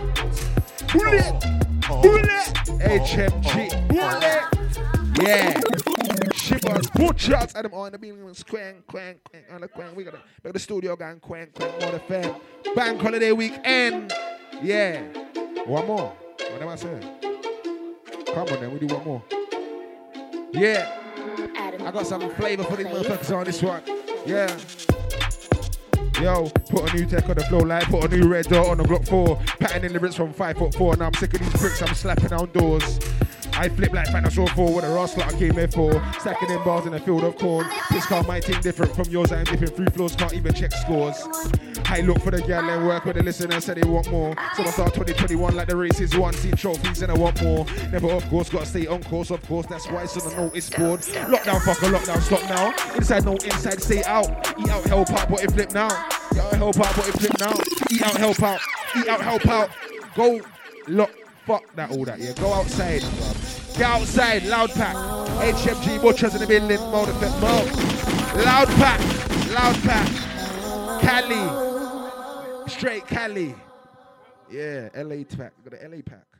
Bullet! Bullet! H M G! Bullet! Yeah! Shivers! Watch out! Adam R in the beam. Quang, quang, quang, on the quang. We gotta make the studio gang quang, quang, all the fam. Bank holiday weekend! Yeah! One more. What am I saying? Come on then, we do one more. Yeah! I got some flavor for these motherfuckers on this one. Yeah! Yo, put a new tech on the flow line, put a new red dot on the Glock four. Patterning lyrics from five foot four. Now I'm sick of these bricks, I'm slapping down doors. I flip like Dinosaur four, what a rascal I came here for. Stacking in bars in a field of corn. This car my team different from yours, I am different. Three floors, can't even check scores. I look for the girl and work with the listener, said they want more. So I start twenty twenty-one like the race is won. Seen trophies and I want more. Never off course, gotta stay on course, of course. That's why it's on the notice board. Lockdown, fucker, lockdown, stop now. Inside, no inside, stay out. Eat out, help out, but it flip now. Eat out, help out, but it flip now. Eat out, help out. Eat out, help out. Go, lock. Fuck that, all that, yeah. Go outside. Get outside, loud pack. H M G butchers in the building, mode effect, mode. Loud pack, loud pack. Cali. Straight Cali. Yeah, L A pack. Got the L A pack.